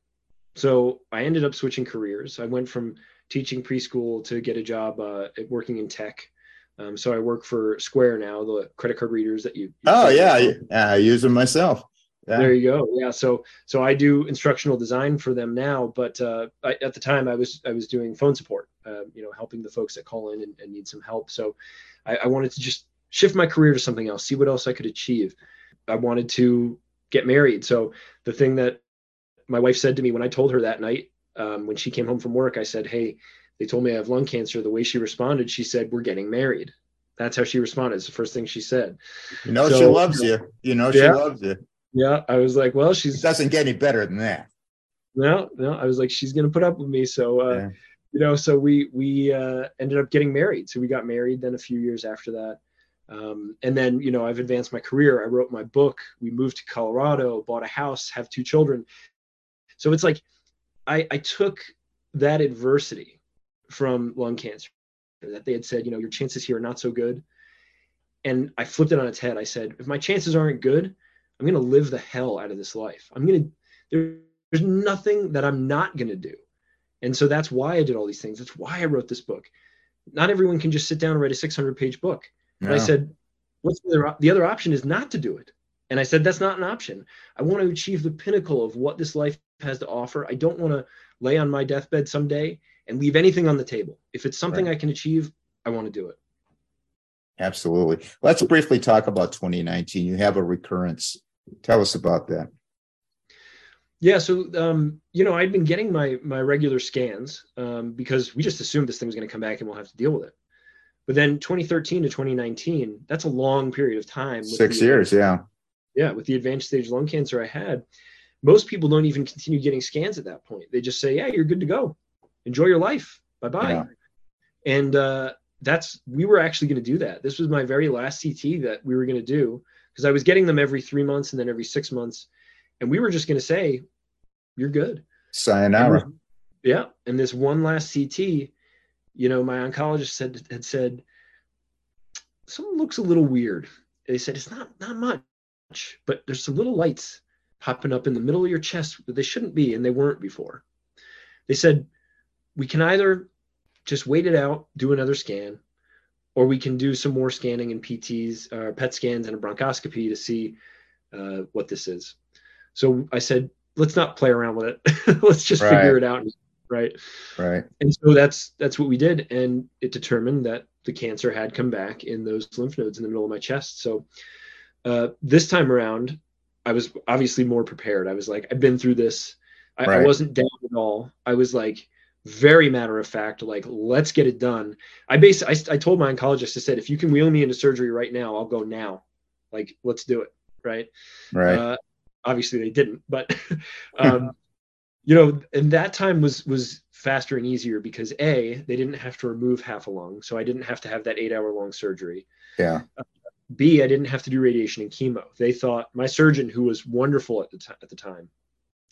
So I ended up switching careers. I went from teaching preschool to get a job uh, at working in tech. Um, so I work for Square now, the credit card readers that you. you oh yeah, I, I use them myself. Yeah. There you go. Yeah. So so I do instructional design for them now, but uh, I, at the time I was I was doing phone support, uh, you know, helping the folks that call in and, and need some help. So I, I wanted to just shift my career to something else, see what else I could achieve. I wanted to get married. So the thing that my wife said to me when I told her that night, Um, when she came home from work, I said, hey, they told me I have lung cancer. The way she responded, she said, we're getting married. That's how she responded. It's the first thing she said. You know, so, she loves you. You know, yeah, she loves you. Yeah. I was like, well, she's. It doesn't get any better than that. No, no. I was like, she's going to put up with me. So, uh, yeah. you know, so we, we uh, ended up getting married. So we got married then a few years after that. Um, and then, you know, I've advanced my career. I wrote my book. We moved to Colorado, bought a house, have two children. So it's like, I, I took that adversity from lung cancer that they had said, you know, your chances here are not so good. And I flipped it on its head. I said, if my chances aren't good, I'm going to live the hell out of this life. I'm going to, there, there's nothing that I'm not going to do. And so that's why I did all these things. That's why I wrote this book. Not everyone can just sit down and write a six hundred page book. No. And I said, what's the other, the other option is not to do it. And I said, that's not an option. I want to achieve the pinnacle of what this life has to offer. I don't want to lay on my deathbed someday and leave anything on the table. If it's something right. I can achieve, I want to do it. Absolutely. Let's briefly talk about twenty nineteen. You have a recurrence. Tell us about that. Yeah. So, um, you know, I'd been getting my, my regular scans um, because we just assumed this thing was going to come back and we'll have to deal with it. But then twenty thirteen to twenty nineteen, that's a long period of time. With Six the, years. Yeah. Yeah. With the advanced stage lung cancer I had. Most people don't even continue getting scans at that point. They just say, yeah, you're good to go. Enjoy your life. Bye-bye. Yeah. And uh, that's, we were actually going to do that. This was my very last C T that we were going to do because I was getting them every three months and then every six months. And we were just going to say, you're good. Sayonara. And we, yeah. And this one last C T, you know, my oncologist said, had said, something looks a little weird. They said, it's not, not much, but there's some little lights popping up in the middle of your chest that they shouldn't be, and they weren't before. They said, we can either just wait it out, do another scan, or we can do some more scanning and P Ts, uh, P E T scans and a bronchoscopy to see uh, what this is. So I said, let's not play around with it. Let's just right. figure it out. Right. Right. And so that's, that's what we did. And it determined that the cancer had come back in those lymph nodes in the middle of my chest. So uh, this time around, I was obviously more prepared. I was like, I've been through this. I, right. I wasn't down at all. I was like, very matter of fact, like, let's get it done. I basically, I, I told my oncologist, I said, if you can wheel me into surgery right now, I'll go now. Like, let's do it. Right. Right. Uh, obviously they didn't, but, um, you know, and that time was, was faster and easier because A, they didn't have to remove half a lung. So I didn't have to have that eight hour long surgery. Yeah. Uh, B, I didn't have to do radiation and chemo. They thought, my surgeon, who was wonderful at the, t- at the time,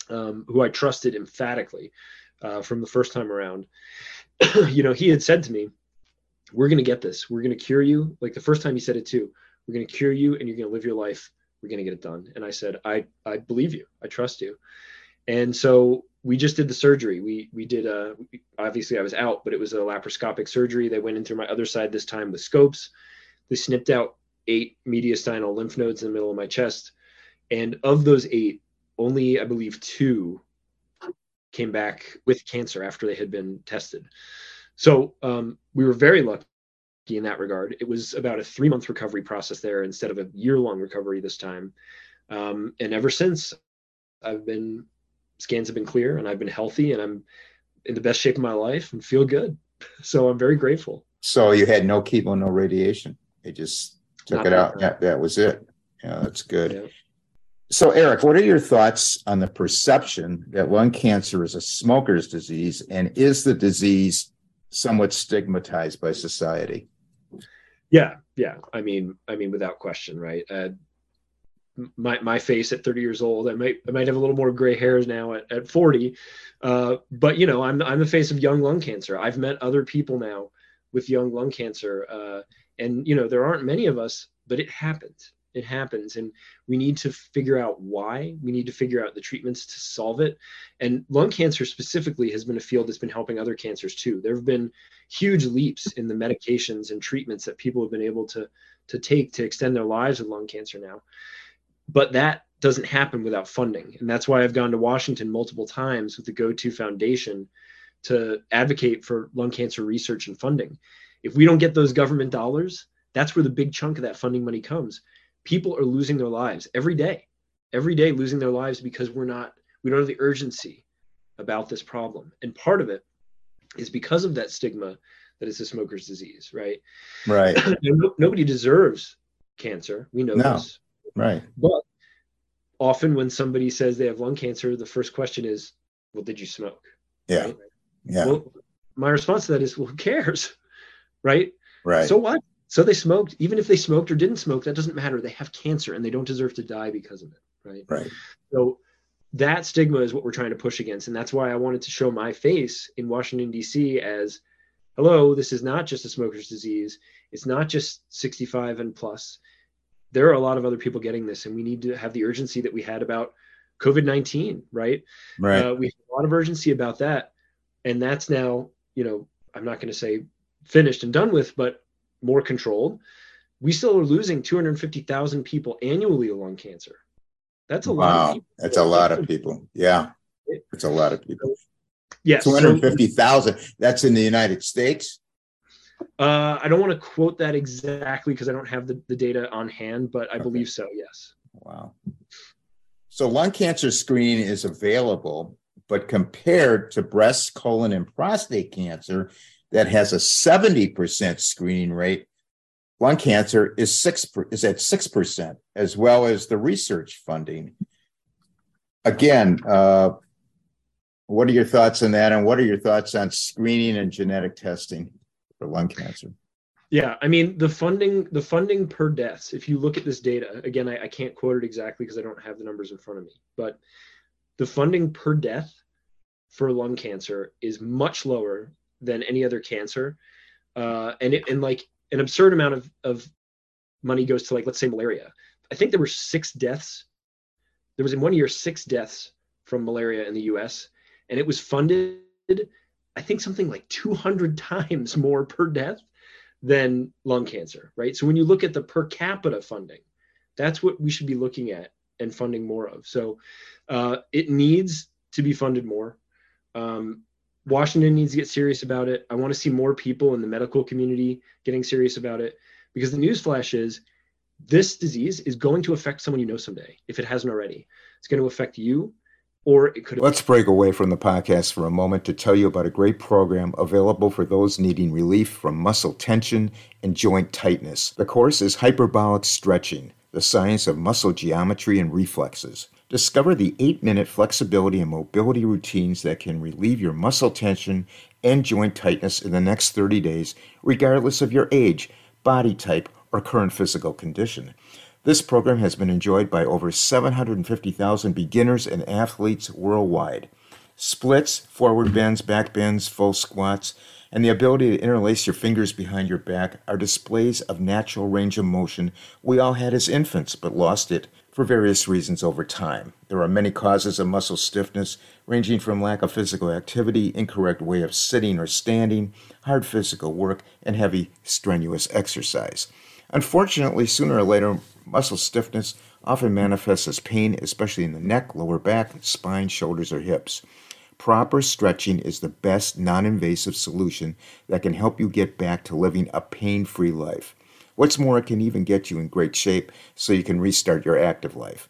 um, who I trusted emphatically uh, from the first time around, you know, he had said to me, we're going to get this. We're going to cure you. Like the first time he said it too, we're going to cure you and you're going to live your life. We're going to get it done. And I said, I, I believe you. I trust you. And so we just did the surgery. We, we did, uh, obviously I was out, but it was a laparoscopic surgery. They went in through my other side this time with scopes. They snipped out eight mediastinal lymph nodes in the middle of my chest. And of those eight, only, I believe, two came back with cancer after they had been tested. So um, we were very lucky in that regard. It was about a three-month recovery process there instead of a year-long recovery this time. Um, and ever since, I've been, scans have been clear, and I've been healthy, and I'm in the best shape of my life and feel good. So I'm very grateful. So you had no chemo, no radiation. It just... Took Not it out. Yeah, that was it. Yeah, that's good. Yeah. So, Erik, what are your thoughts on the perception that lung cancer is a smoker's disease, and is the disease somewhat stigmatized by society? Yeah, yeah. I mean, I mean, without question, right? Uh, my my face at thirty years old, I might I might have a little more gray hairs now at, at forty, uh, but you know, I'm I'm the face of young lung cancer. I've met other people now with young lung cancer. Uh, And, you know, there aren't many of us, but it happens. It happens. And we need to figure out why. We need to figure out the treatments to solve it. And lung cancer specifically has been a field that's been helping other cancers too. There have been huge leaps in the medications and treatments that people have been able to, to take to extend their lives with lung cancer now. But that doesn't happen without funding. And that's why I've gone to Washington multiple times with the Go two Foundation to advocate for lung cancer research and funding. If we don't get those government dollars, that's where the big chunk of that funding money comes. People are losing their lives every day, every day losing their lives because we're not, we don't have the urgency about this problem. And part of it is because of that stigma that it's a smoker's disease, right? Right. Nobody deserves cancer. We know no. this. Right. But often when somebody says they have lung cancer, the first question is, well, did you smoke? Yeah. Right? Yeah. Well, my response to that is, well, who cares? Right? Right. So what? So they smoked. Even if they smoked or didn't smoke, that doesn't matter. They have cancer and they don't deserve to die because of it. Right. Right. So that stigma is what we're trying to push against. And that's why I wanted to show my face in Washington, D C as, hello, this is not just a smoker's disease. It's not just sixty-five and plus. There are a lot of other people getting this, and we need to have the urgency that we had about COVID nineteen. Right. Right. Uh, we have a lot of urgency about that. And that's now, you know, I'm not going to say finished and done with, but more controlled. We still are losing two hundred fifty thousand people annually to lung cancer. That's a wow. lot of people. That's a lot of people. Yeah. It's a lot of people. Yes. two hundred fifty thousand. That's in the United States. Uh, I don't want to quote that exactly because I don't have the, the data on hand, but I okay. believe so. Yes. Wow. So lung cancer screen is available, but compared to breast, colon, and prostate cancer, that has a seventy percent screening rate, lung cancer is six is at six percent, as well as the research funding. Again, uh, what are your thoughts on that? And what are your thoughts on screening and genetic testing for lung cancer? Yeah, I mean, the funding the funding per deaths, if you look at this data, again, I, I can't quote it exactly because I don't have the numbers in front of me, but the funding per death for lung cancer is much lower than any other cancer. Uh, and it, and like an absurd amount of, of money goes to, like, let's say malaria. I think there were six deaths. There was in one year, six deaths from malaria in the U S, and it was funded, I think, something like two hundred times more per death than lung cancer, right? So when you look at the per capita funding, that's what we should be looking at and funding more of. So uh, it needs to be funded more. Um, Washington needs to get serious about it. I want to see more people in the medical community getting serious about it, because the newsflash is this disease is going to affect someone you know someday, if it hasn't already. It's going to affect you. or it could have- Let's break away from the podcast for a moment to tell you about a great program available for those needing relief from muscle tension and joint tightness. The course is Hyperbolic Stretching, the science of muscle geometry and reflexes. Discover the eight-minute flexibility and mobility routines that can relieve your muscle tension and joint tightness in the next thirty days, regardless of your age, body type, or current physical condition. This program has been enjoyed by over seven hundred fifty thousand beginners and athletes worldwide. Splits, forward bends, back bends, full squats, and the ability to interlace your fingers behind your back are displays of natural range of motion we all had as infants but lost it for various reasons over time. There are many causes of muscle stiffness, ranging from lack of physical activity, incorrect way of sitting or standing, hard physical work, and heavy, strenuous exercise. Unfortunately, sooner or later, muscle stiffness often manifests as pain, especially in the neck, lower back, spine, shoulders, or hips. Proper stretching is the best non-invasive solution that can help you get back to living a pain-free life. What's more, it can even get you in great shape so you can restart your active life.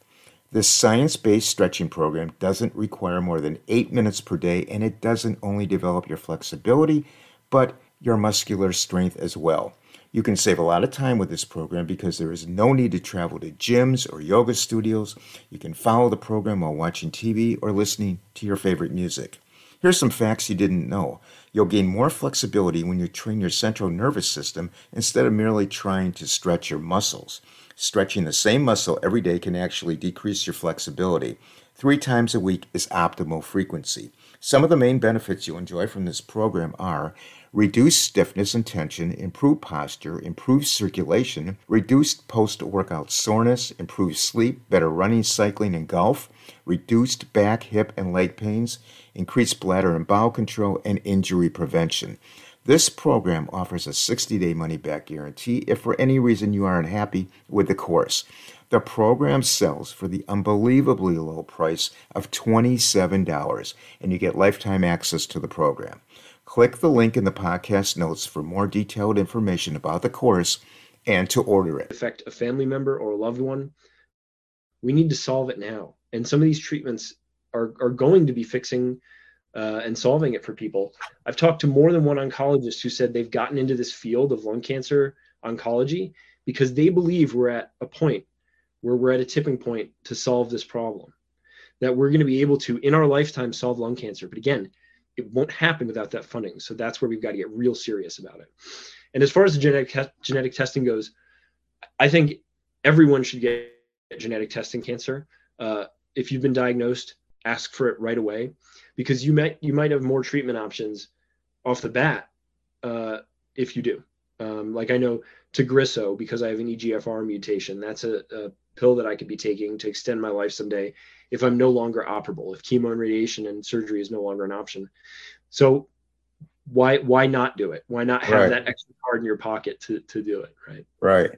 This science-based stretching program doesn't require more than eight minutes per day, and it doesn't only develop your flexibility, but your muscular strength as well. You can save a lot of time with this program because there is no need to travel to gyms or yoga studios. You can follow the program while watching T V or listening to your favorite music. Here's some facts you didn't know. You'll gain more flexibility when you train your central nervous system instead of merely trying to stretch your muscles. Stretching the same muscle every day can actually decrease your flexibility. Three times a week is optimal frequency. Some of the main benefits you'll enjoy from this program are reduced stiffness and tension, improved posture, improved circulation, reduced post-workout soreness, improved sleep, better running, cycling, and golf, reduced back, hip, and leg pains, increased bladder and bowel control, and injury prevention. This program offers a sixty-day money-back guarantee if for any reason you aren't happy with the course. The program sells for the unbelievably low price of twenty-seven dollars, and you get lifetime access to the program. Click the link in the podcast notes for more detailed information about the course and to order it. Affect a family member or a loved one, we need to solve it now. And some of these treatments are, are going to be fixing uh, and solving it for people. I've talked to more than one oncologist who said they've gotten into this field of lung cancer oncology because they believe we're at a point where we're at a tipping point to solve this problem, that we're going to be able to, in our lifetime, solve lung cancer. But again, it won't happen without that funding. So that's where we've got to get real serious about it. And as far as the genetic genetic testing goes, I think everyone should get genetic testing cancer. Uh, if you've been diagnosed, ask for it right away, because you might, you might have more treatment options off the bat uh, if you do. Um, like I know Tagrisso, because I have an E G F R mutation, that's a, a pill that I could be taking to extend my life someday if I'm no longer operable, if chemo and radiation and surgery is no longer an option. So why why not do it? Why not have right. that extra card in your pocket to, to do it, right? Right.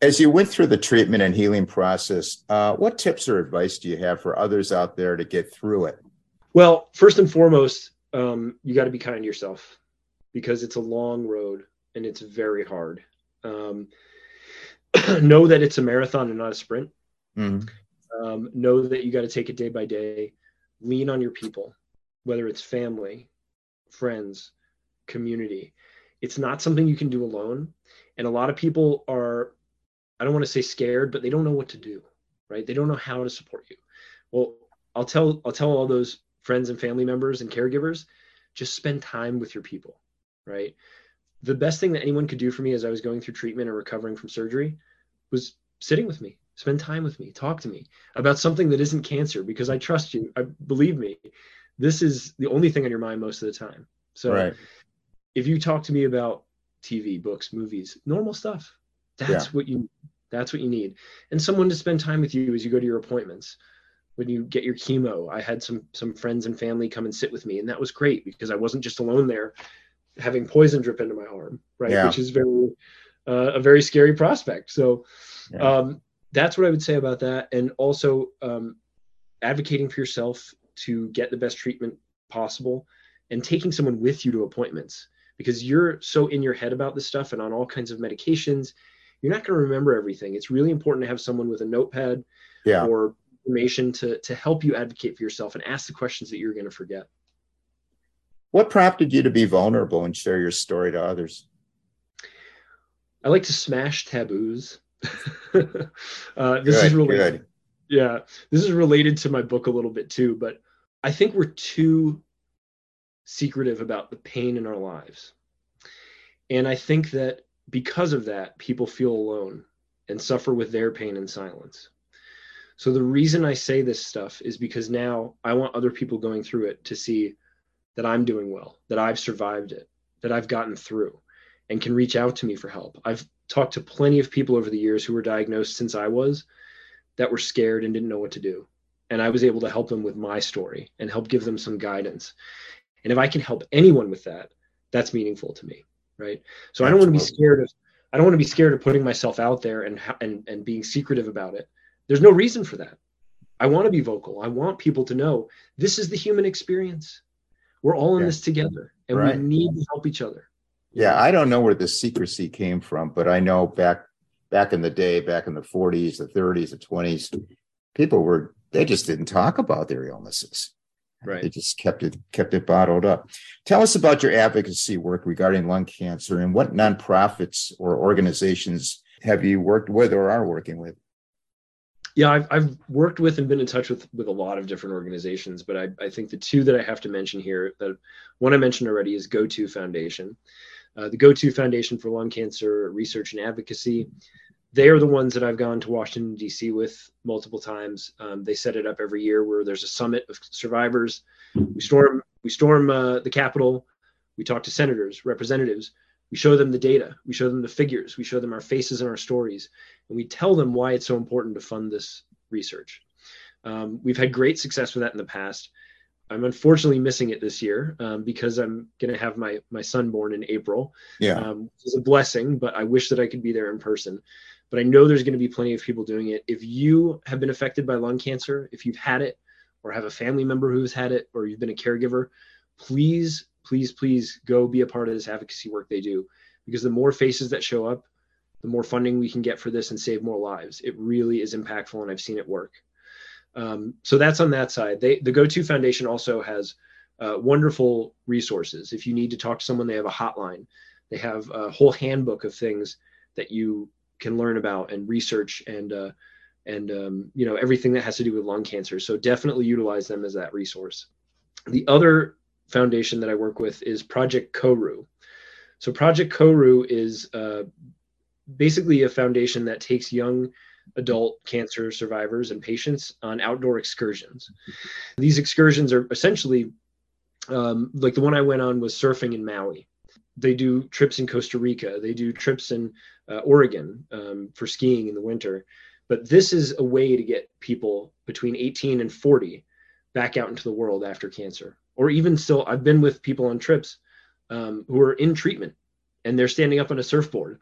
As you went through the treatment and healing process, uh, what tips or advice do you have for others out there to get through it? Well, first and foremost, um, you got to be kind to yourself, because it's a long road and it's very hard. Um, know that it's a marathon and not a sprint. Mm-hmm. Um, know that you got to take it day by day. Lean on your people, whether it's family, friends, community. It's not something you can do alone. And a lot of people are, I don't want to say scared, but they don't know what to do, right? They don't know how to support you. Well, I'll tell, I'll tell all those friends and family members and caregivers, just spend time with your people, right? The best thing that anyone could do for me as I was going through treatment and recovering from surgery was sitting with me. Spend time with me, talk to me about something that isn't cancer, because I trust you. I believe me, this is the only thing on your mind most of the time. So right. if you talk to me about T V, books, movies, normal stuff, that's yeah. what you, that's what you need. And someone to spend time with you as you go to your appointments, when you get your chemo. I had some, some friends and family come and sit with me, and that was great because I wasn't just alone there having poison drip into my arm, right. Yeah. Which is very, uh, a very scary prospect. So, yeah. um, that's what I would say about that. And also um, advocating for yourself to get the best treatment possible, and taking someone with you to appointments, because you're so in your head about this stuff and on all kinds of medications, you're not going to remember everything. It's really important to have someone with a notepad yeah. or information to, to help you advocate for yourself and ask the questions that you're going to forget. What prompted you to be vulnerable and share your story to others? I like to smash taboos. uh, this good, is related. Good. Yeah, this is related to my book a little bit too, but I think we're too secretive about the pain in our lives. And I think that because of that, people feel alone and suffer with their pain in silence. So the reason I say this stuff is because now I want other people going through it to see that I'm doing well, that I've survived it, that I've gotten through and can reach out to me for help. I've talked to plenty of people over the years who were diagnosed since I was that were scared and didn't know what to do. And I was able to help them with my story and help give them some guidance. And if I can help anyone with that, that's meaningful to me, right? So I don't want to be scared of, I don't want to be scared of putting myself out there and, and, and being secretive about it. There's no reason for that. I want to be vocal. I want people to know this is the human experience. We're all in yeah. this together, and right. we need to help each other. Yeah, I don't know where the secrecy came from, but I know back back in the day, back in the forties, the thirties, the twenties, people were, they just didn't talk about their illnesses. Right. They just kept it kept it bottled up. Tell us about your advocacy work regarding lung cancer and what nonprofits or organizations have you worked with or are working with? Yeah, I've, I've worked with and been in touch with, with a lot of different organizations, but I, I think the two that I have to mention here, that one I mentioned already is Go two Foundation. Uh, the Go two Foundation for Lung Cancer Research and Advocacy. They are the ones that I've gone to Washington, D C with multiple times. Um, they set it up every year where there's a summit of survivors. We storm, we storm uh, the Capitol. We talk to senators, representatives. We show them the data. We show them the figures. We show them our faces and our stories. And we tell them why it's so important to fund this research. Um, we've had great success with that in the past. I'm unfortunately missing it this year um, because I'm going to have my my son born in April. Yeah, um, which is a blessing, but I wish that I could be there in person. But I know there's going to be plenty of people doing it. If you have been affected by lung cancer, if you've had it or have a family member who's had it, or you've been a caregiver, please, please, please go be a part of this advocacy work they do, because the more faces that show up, the more funding we can get for this and save more lives. It really is impactful, and I've seen it work. Um, so that's on that side. They, the Go two Foundation also has uh, wonderful resources. If you need to talk to someone, they have a hotline. They have a whole handbook of things that you can learn about and research and, uh, and um, you know, everything that has to do with lung cancer. So definitely utilize them as that resource. The other foundation that I work with is Project Koru. So Project Koru is uh, basically a foundation that takes young adult cancer survivors and patients on outdoor excursions. These excursions are essentially um, like the one I went on was surfing in Maui. They do trips in Costa Rica. They do trips in uh, Oregon um, for skiing in the winter. But this is a way to get people between eighteen and forty back out into the world after cancer. Or even still, I've been with people on trips um, who are in treatment and they're standing up on a surfboard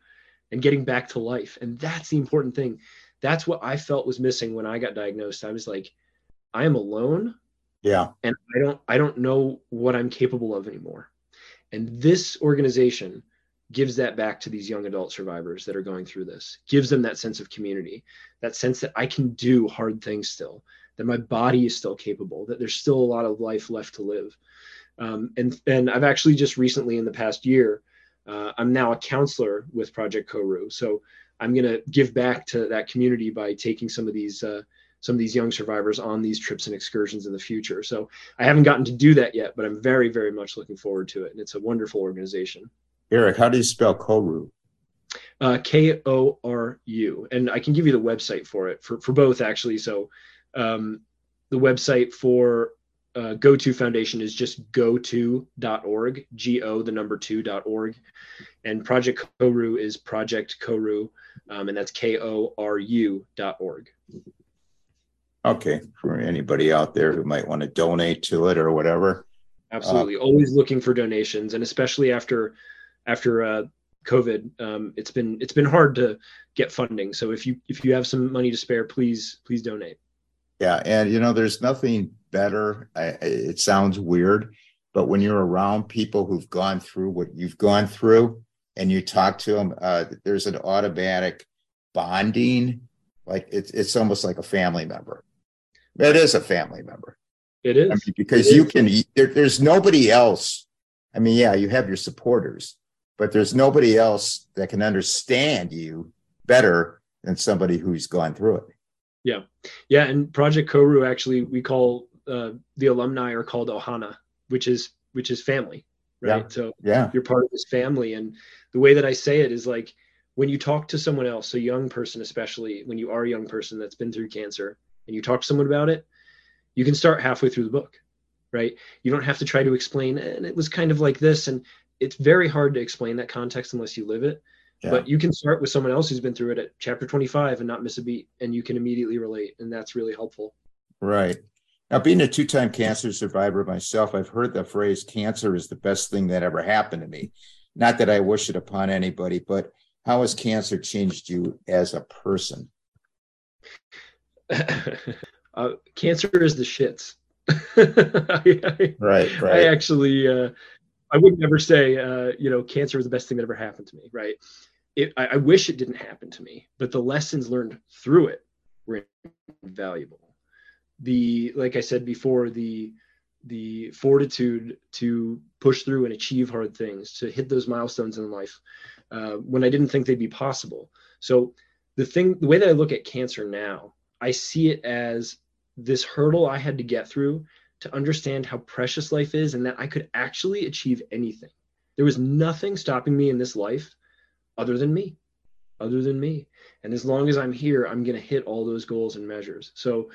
and getting back to life. And that's the important thing. That's what I felt was missing when I got diagnosed. I was like, I am alone. Yeah. And I don't, I don't know what I'm capable of anymore. And this organization gives that back to these young adult survivors that are going through this, gives them that sense of community, that sense that I can do hard things still, that my body is still capable, that there's still a lot of life left to live. Um, and, and I've actually just recently in the past year, uh, I'm now a counselor with Project Koru. So I'm going to give back to that community by taking some of these uh, some of these young survivors on these trips and excursions in the future. So I haven't gotten to do that yet, but I'm very, very much looking forward to it. And it's a wonderful organization. Erik, how do you spell Koru? Uh, K O R U. And I can give you the website for it, for, for both, actually. So um, the website for uh, Go two Foundation is just go two dot org, G O, the number two dot org. And Project Koru is Project Koru, um, and that's K O R U dot org. Okay, for anybody out there who might want to donate to it or whatever. Absolutely, uh, always looking for donations, and especially after after uh, COVID, um, it's been it's been hard to get funding. So if you if you have some money to spare, please please donate. Yeah, and you know, there's nothing better. I, it sounds weird, but when you're around people who've gone through what you've gone through, and you talk to them, uh, there's an automatic bonding. Like it's it's almost like a family member. That is a family member. It is. I mean, because it you is. can, there, there's nobody else. I mean, yeah, you have your supporters, but there's nobody else that can understand you better than somebody who's gone through it. Yeah. Yeah. And Project Koru, actually, we call uh, the alumni are called Ohana, which is, which is family, right? Yeah. So yeah. you're part of this family. And the way that I say it is like, when you talk to someone else, a young person, especially when you are a young person that's been through cancer and you talk to someone about it, you can start halfway through the book, right? You don't have to try to explain, and it was kind of like this. And it's very hard to explain that context unless you live it, yeah. but you can start with someone else who's been through it at chapter twenty-five and not miss a beat, and you can immediately relate. And that's really helpful. Right. Now, being a two-time cancer survivor myself, I've heard the phrase cancer is the best thing that ever happened to me. Not that I wish it upon anybody, but how has cancer changed you as a person? Uh, cancer is the shits. I, right, right. I actually, uh, I would never say, uh, you know, cancer was the best thing that ever happened to me, right? It, I, I wish it didn't happen to me, but the lessons learned through it were invaluable. The, like I said before, the the fortitude to push through and achieve hard things, to hit those milestones in life uh, when I didn't think they'd be possible. So the thing, the way that I look at cancer now, I see it as this hurdle I had to get through to understand how precious life is and that I could actually achieve anything. There was nothing stopping me in this life other than me, other than me. And as long as I'm here, I'm going to hit all those goals and measures. So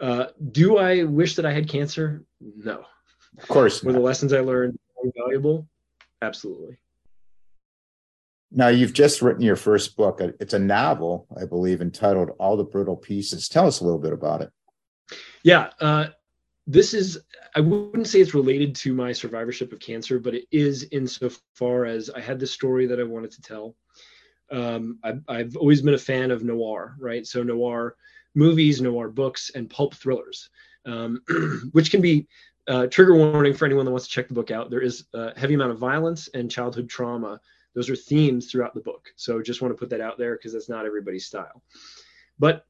Uh, do I wish that I had cancer? No. Of course not. Were the lessons I learned valuable? Absolutely. Now, you've just written your first book. It's a novel, I believe, entitled All the Brittle Pieces. Tell us a little bit about it. Yeah. Uh, this is, I wouldn't say it's related to my survivorship of cancer, but it is insofar as I had this story that I wanted to tell. Um, I, I've always been a fan of noir, right? So noir movies, noir books, and pulp thrillers, um, which can be uh, trigger warning for anyone that wants to check the book out. There is a heavy amount of violence and childhood trauma. Those are themes throughout the book. So just want to put that out there because that's not everybody's style. But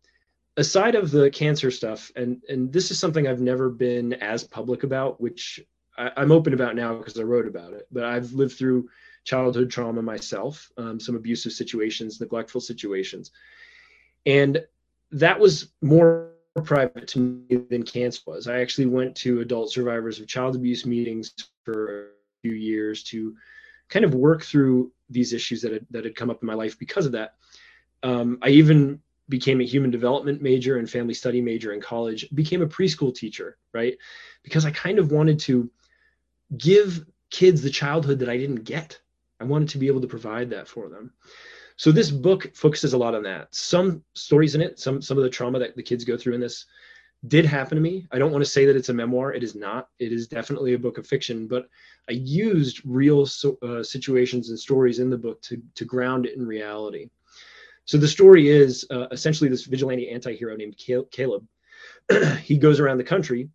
aside of the cancer stuff, and, and this is something I've never been as public about, which I, I'm open about now because I wrote about it, but I've lived through childhood trauma myself, um, some abusive situations, neglectful situations. And that was more private to me than cancer was. I actually went to adult survivors of child abuse meetings for a few years to kind of work through these issues that had, that had come up in my life because of that. Um, I even became a human development major and family study major in college, became a preschool teacher, right? Because I kind of wanted to give kids the childhood that I didn't get. I wanted to be able to provide that for them. So this book focuses a lot on that. Some stories in it, some some of the trauma that the kids go through in this did happen to me. I don't want to say that it's a memoir. It is not. It is definitely a book of fiction, but I used real so, uh, situations and stories in the book to, to ground it in reality. So the story is uh, essentially this vigilante anti-hero named Caleb. He goes around the country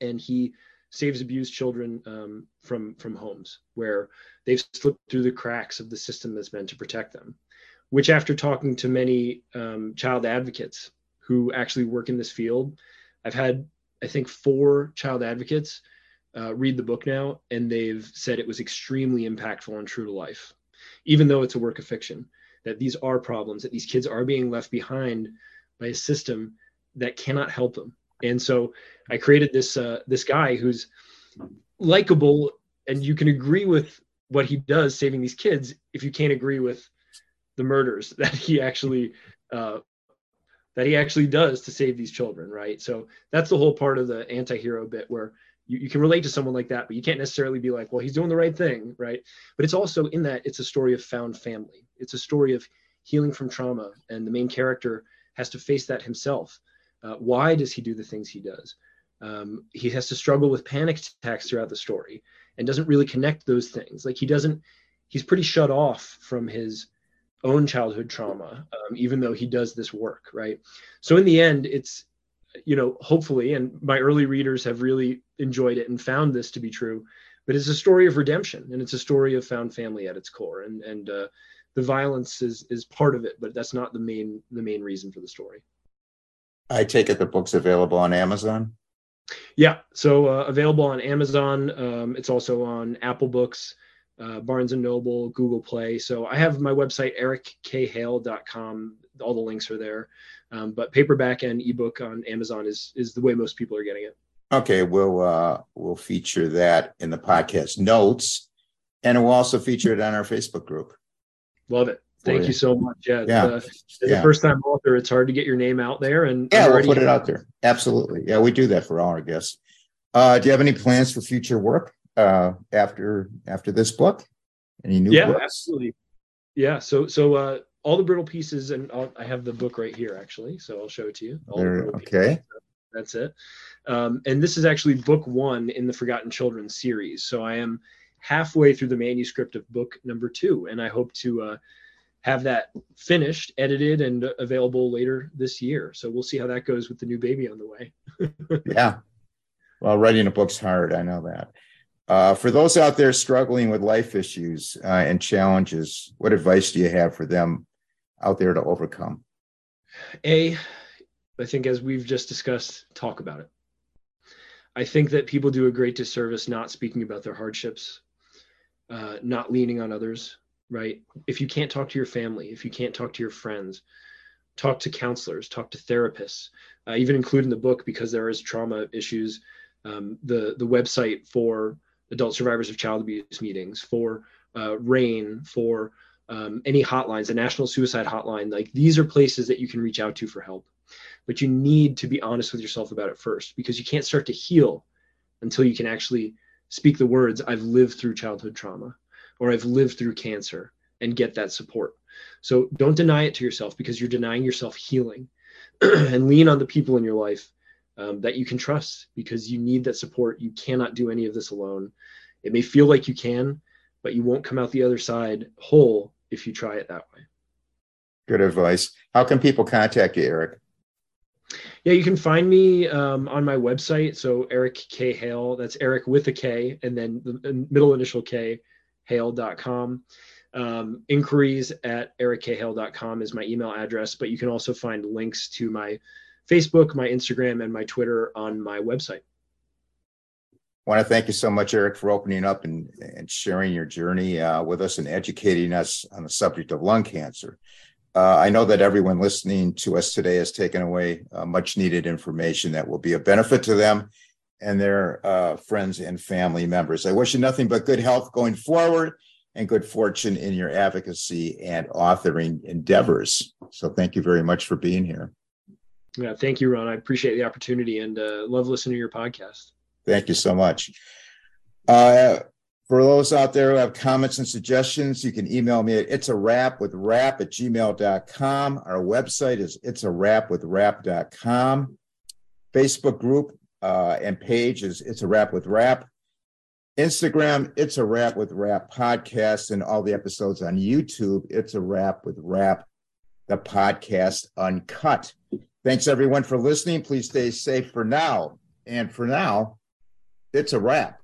and he saves abused children um, from, from homes where they've slipped through the cracks of the system that's meant to protect them. Which, after talking to many um, child advocates who actually work in this field, I've had, I think, four child advocates uh, read the book now, and they've said it was extremely impactful and true to life, even though it's a work of fiction, that these are problems, that these kids are being left behind by a system that cannot help them. And so I created this uh, this guy who's likable, and you can agree with what he does, saving these kids, if you can't agree with the murders that he actually uh, that he actually does to save these children, right? So that's the whole part of the anti-hero bit where you, you can relate to someone like that, but you can't necessarily be like, well, he's doing the right thing, right? But it's also in that it's a story of found family. It's a story of healing from trauma, and the main character has to face that himself. Uh, why does he do the things he does? Um, he has to struggle with panic attacks throughout the story and doesn't really connect those things. Like he doesn't, he's pretty shut off from his own childhood trauma, um, even though he does this work, right? So in the end, it's, you know, hopefully, and my early readers have really enjoyed it and found this to be true, but it's a story of redemption, and it's a story of found family at its core, and and uh, the violence is is part of it, but that's not the main the main reason for the story. I take it the book's available on Amazon? Yeah, so uh, available on Amazon. Um, it's also on Apple Books, uh, Barnes and Noble, Google Play. So I have my website, erik k hale dot com. All the links are there. Um, but paperback and ebook on Amazon is is the way most people are getting it. Okay, we'll uh, we'll feature that in the podcast notes, and we'll also feature it on our Facebook group. Love it. Thank you. you so much. Yeah, yeah. The, the yeah. first time author, it's hard to get your name out there. And yeah, we'll put it out there. Absolutely. Yeah, we do that for all our guests. Uh, do you have any plans for future work uh, after after this book? Any new yeah, books? Yeah, absolutely. Yeah. So so uh, All the Brittle Pieces, and I'll, I have the book right here actually. So I'll show it to you. All there, the okay. Pieces. That's it. Um, and this is actually book one in the Forgotten Children series. So I am halfway through the manuscript of book number two, and I hope to uh, have that finished, edited, and available later this year. So we'll see how that goes with the new baby on the way. Yeah. Well, writing a book's hard. I know that. Uh, for those out there struggling with life issues uh, and challenges, what advice do you have for them out there to overcome? A, I think as we've just discussed, talk about it. I think that people do a great disservice not speaking about their hardships, uh, not leaning on others. Right? If you can't talk to your family, if you can't talk to your friends, talk to counselors, talk to therapists, uh, even include in the book, because there is trauma issues, um, the, the website for adult survivors of child abuse meetings, for uh, RAINN, for um, any hotlines, the National Suicide Hotline. Like, these are places that you can reach out to for help, but you need to be honest with yourself about it first, because you can't start to heal until you can actually speak the words, I've lived through childhood trauma, or I've lived through cancer, and get that support. So don't deny it to yourself, because you're denying yourself healing. And lean on the people in your life um, that you can trust, because you need that support. You cannot do any of this alone. It may feel like you can, but you won't come out the other side whole if you try it that way. Good advice. How can people contact you, Erik? Yeah, you can find me um, on my website. So Erik K. Hale, that's Erik with a K, and then the middle initial K, hale dot com. Um, inquiries at erik k hale dot com is my email address, but you can also find links to my Facebook, my Instagram, and my Twitter on my website. I want to thank you so much, Erik, for opening up and, and sharing your journey uh, with us and educating us on the subject of lung cancer. Uh, I know that everyone listening to us today has taken away uh, much needed information that will be a benefit to them and their uh, friends and family members. I wish you nothing but good health going forward and good fortune in your advocacy and authoring endeavors. So thank you very much for being here. Yeah, thank you, Ron. I appreciate the opportunity and uh, love listening to your podcast. Thank you so much. Uh, for those out there who have comments and suggestions, you can email me at its a wrap with rap at gmail dot com. Our website is its a wrap with rap dot com. Facebook group, Uh, and page is It's a Wrap with Rap. Instagram, It's a Wrap with Rap podcast, and all the episodes on YouTube, It's a Wrap with Rap, the podcast uncut. Thanks everyone for listening. Please stay safe for now. And for now, it's a wrap.